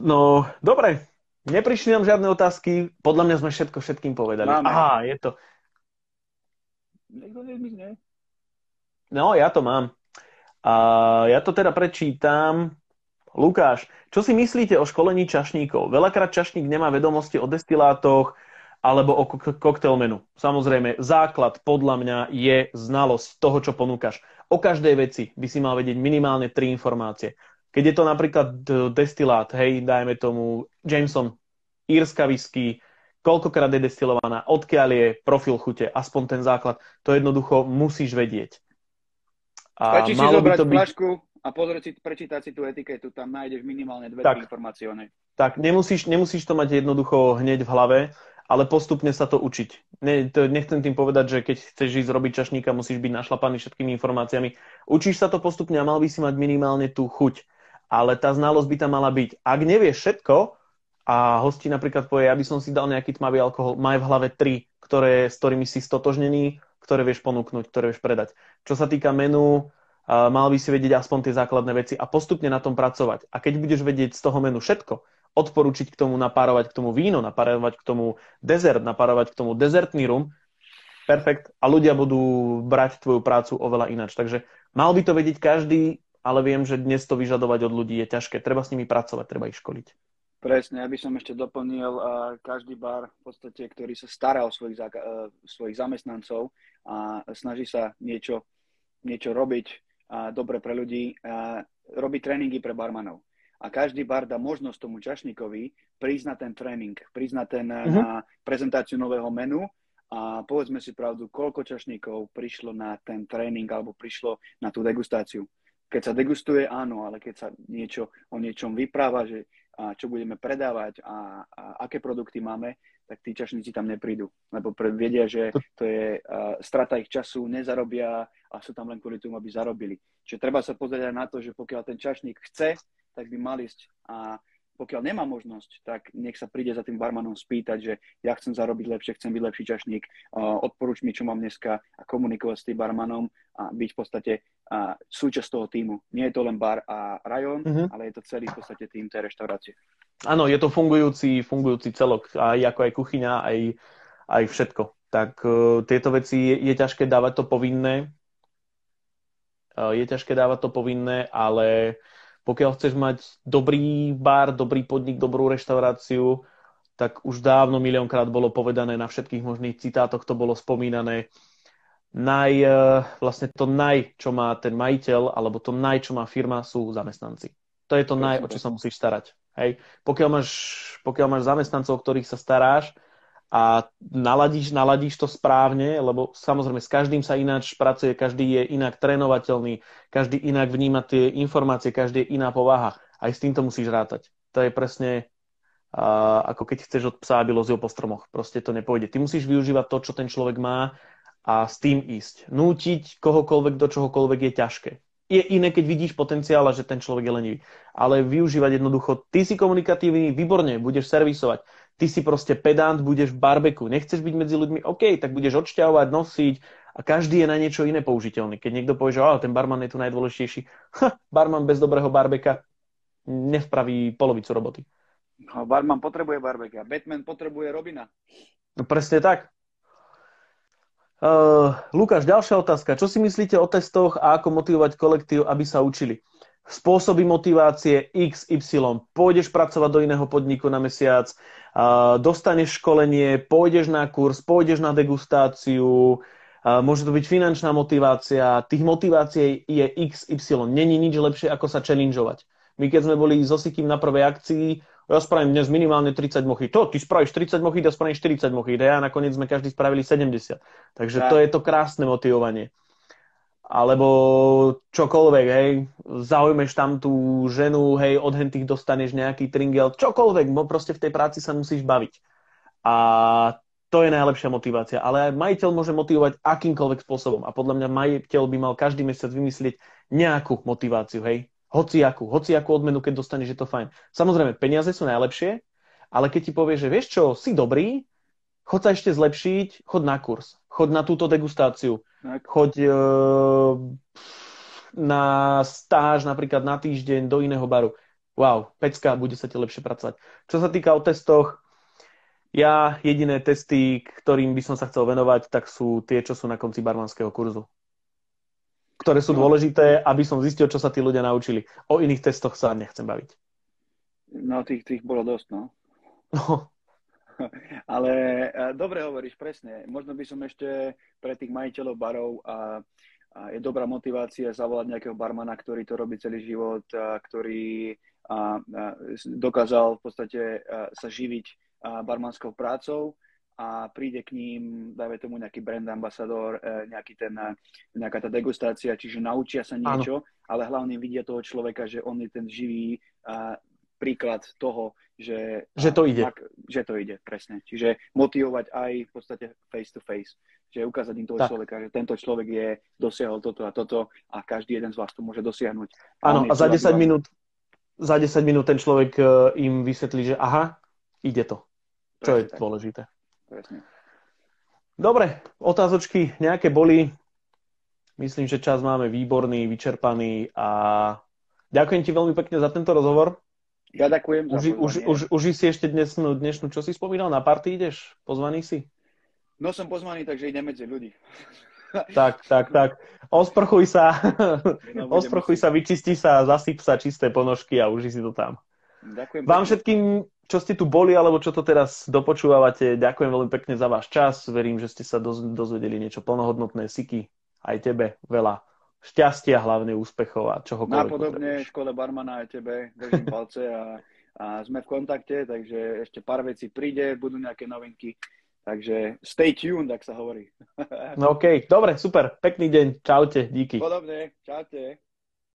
No, dobre. Neprišli nám žiadne otázky. Podľa mňa sme všetko všetkým povedali. Máme. Aha, je to... Niekto nezmizne. No, ja to mám. A ja to teda prečítam. Lukáš, čo si myslíte o školení čašníkov? Veľakrát čašník nemá vedomosti o destilátoch alebo o koktail menu. Samozrejme, základ podľa mňa je znalosť toho, čo ponúkaš. O každej veci by si mal vedieť minimálne tri informácie. Keď je to napríklad destilát, hej, dajme tomu Jameson, írska whisky, koľkokrát je destilovaná, odkiaľ je profil chute, aspoň ten základ, to jednoducho musíš vedieť. A stačí si zobrať by... fľašku a pozrieť si, prečítať si tú etiketu, tam nájdeš minimálne dve tak, informácie o nej. Tak, nemusíš, nemusíš to mať jednoducho hneď v hlave, ale postupne sa to učiť. Ne, to, nechcem tým povedať, že keď chceš ísť robiť čašníka, musíš byť našlapaný všetkými informáciami. Učíš sa to postupne a mal by si mať minimálne tú chuť, ale tá znalosť by tam mala byť. Ak nevieš všetko, a hosti napríklad povie, aby som si dal nejaký tmavý alkohol, maj v hlave tri, ktoré, s ktorými si stotožnený, ktoré vieš ponúknuť, ktoré vieš predať. Čo sa týka menu, mal by si vedieť aspoň tie základné veci a postupne na tom pracovať. A keď budeš vedieť z toho menu všetko, odporúčiť k tomu, napárovať k tomu víno, napárovať k tomu dezert, napárovať k tomu dezertný rum, perfekt, a ľudia budú brať tvoju prácu oveľa ináč. Takže mal by to vedieť každý, ale viem, že dnes to vyžadovať od ľudí je ťažké. Treba s nimi pracovať, treba ich školiť. Presne, aby som ešte doplnil, každý bar v podstate, ktorý sa stará o svojich, svojich zamestnancov a snaží sa niečo, niečo robiť a dobre pre ľudí, a robí tréningy pre barmanov. A každý bar dá možnosť tomu čašníkovi priznať ten tréning, priznať ten mm-hmm. na prezentáciu nového menu a povedzme si pravdu, koľko čašníkov prišlo na ten tréning alebo prišlo na tú degustáciu. Keď sa degustuje, áno, ale keď sa niečo o niečom vypráva, že a čo budeme predávať a, a aké produkty máme, tak tí čašníci tam neprídu. Lebo vedia, že to je uh, strata ich času, nezarobia a sú tam len kvôli tomu, aby zarobili. Čiže treba sa pozrieť aj na to, že pokiaľ ten čašník chce, tak by mal ísť. A pokiaľ nemá možnosť, tak nech sa príde za tým barmanom spýtať, že ja chcem zarobiť lepšie, chcem byť lepší čašník, uh, odporúč mi, čo mám dneska a komunikovať s tým barmanom a byť v podstate a súčasť toho týmu. Nie je to len bar a rajón, mm-hmm. ale je to celý v podstate tým tej reštaurácie. áno, je to fungujúci, fungujúci celok, aj ako aj kuchyňa, aj, aj všetko. Tak uh, tieto veci je, je ťažké dávať to povinné, uh, je ťažké dávať to povinné, ale pokiaľ chceš mať dobrý bar, dobrý podnik, dobrú reštauráciu, tak už dávno miliónkrát bolo povedané, na všetkých možných citátoch to bolo spomínané, naj, uh, vlastne to naj, čo má ten majiteľ, alebo to naj, čo má firma, sú zamestnanci. To je to naj, o čo sa musíš starať. Hej. Pokiaľ máš, pokiaľ máš zamestnancov, o ktorých sa staráš a naladíš, naladíš to správne, lebo samozrejme s každým sa ináč pracuje, každý je inak trénovateľný, každý inak vníma tie informácie, každý je iná povaha. Aj s týmto musíš rátať. To je presne uh, ako keď chceš od psa, aby lozil po stromoch. Proste to nepôjde. Ty musíš využívať to, čo ten človek má a s tým ísť. Nútiť kohokoľvek do čohokoľvek je ťažké. Je iné, keď vidíš potenciál, že ten človek je lenivý. Ale využívať jednoducho, ty si komunikatívny, výborne, budeš servisovať. Ty si proste pedant, budeš v barbeku. Nechceš byť medzi ľuďmi, OK, tak budeš odšťahovať, nosiť a každý je na niečo iné použiteľný. Keď niekto povie, že ten barman je tu najdôležitejší, ha, barman bez dobrého barbeka nevpraví polovicu roboty. No, barman potrebuje barbeka, Batman potrebuje Robina. No presne tak. Uh, Lukáš, ďalšia otázka. Čo si myslíte o testoch a ako motivovať kolektív, aby sa učili? Spôsoby motivácie iks ypsilon. Pôjdeš pracovať do iného podniku na mesiac, uh, dostaneš školenie, pôjdeš na kurz, pôjdeš na degustáciu, uh, môže to byť finančná motivácia. Tých motivácií je iks ypsilon. Není nič lepšie, ako sa challengeovať. My keď sme boli s Osikým na prvej akcii, ja spravím dnes minimálne tridsať mochít. To, ty spravíš tridsať mochít, ja spravím štyridsať mochít. A ja nakoniec sme každý spravili sedemdesiat. Takže tak. To je to krásne motivovanie. Alebo čokoľvek, hej. Zaujmeš tam tú ženu, hej, od hentých dostaneš nejaký tringel. Čokoľvek, bo proste v tej práci sa musíš baviť. A to je najlepšia motivácia. Ale aj majiteľ môže motivovať akýmkoľvek spôsobom. A podľa mňa majiteľ by mal každý mesiac vymyslieť nejakú motiváciu, hej. Hociakú, hociakú odmenu, keď dostaneš, je to fajn. Samozrejme, peniaze sú najlepšie, ale keď ti povie, že vieš čo, si dobrý, chod sa ešte zlepšiť, chod na kurz, chod na túto degustáciu, chod e, na stáž napríklad na týždeň do iného baru. Wow, pecka, bude sa ti lepšie pracovať. Čo sa týka o testoch, ja jediné testy, ktorým by som sa chcel venovať, tak sú tie, čo sú na konci barmanského kurzu, ktoré sú dôležité, aby som zistil, čo sa tí ľudia naučili. O iných testoch sa nechcem baviť. No, tých, tých bolo dosť, no. no. Ale dobre hovoríš, presne. Možno by som ešte pre tých majiteľov barov a, a je dobrá motivácia zavolať nejakého barmana, ktorý to robí celý život, a ktorý a, a dokázal v podstate a, sa živiť a barmanskou prácou, a príde k ním, dajme tomu nejaký brand ambasador, nejaký ten, nejaká tá degustácia, čiže naučia sa niečo, ano. Ale hlavne vidia toho človeka, že on je ten živý a, príklad toho, že, že to ide. Tak, že to ide, presne. Čiže motivovať aj v podstate face to face, že ukázať im toho tak. Človeka, že tento človek je dosiahol toto a toto a každý jeden z vás to môže dosiahnuť. Áno, a za desať minút, za desať minút ten človek im vysvetlí, že aha, ide to. Čo presne je tak. Dôležité. Dobre, otázočky nejaké boli. Myslím, že čas máme výborný, vyčerpaný a ďakujem ti veľmi pekne za tento rozhovor. Ja ďakujem. Uži, za už, už, uži si ešte dnešnú, dnešnú, čo si spomínal, na party ideš? Pozvaný si? No som pozvaný, takže idem medzi ľudí. Tak, tak, tak. Osprchuj sa, no, osprchuj sa, vyčisti sa, zasyp sa čisté ponožky a uži si to tam. Ďakujem. Vám všetkým, čo ste tu boli, alebo čo to teraz dopočúvavate, ďakujem veľmi pekne za váš čas. Verím, že ste sa dozvedeli niečo plnohodnotné. Siky, aj tebe veľa šťastia, hlavne úspechov a čohokoľvek. Napodobne v škole barmana aj tebe. Držím palce a, a sme v kontakte, takže ešte pár vecí príde, budú nejaké novinky. Takže stay tuned, ak sa hovorí. No okej, okay. Dobre, super. Pekný deň. Čaute, díky. Podobne, čaute.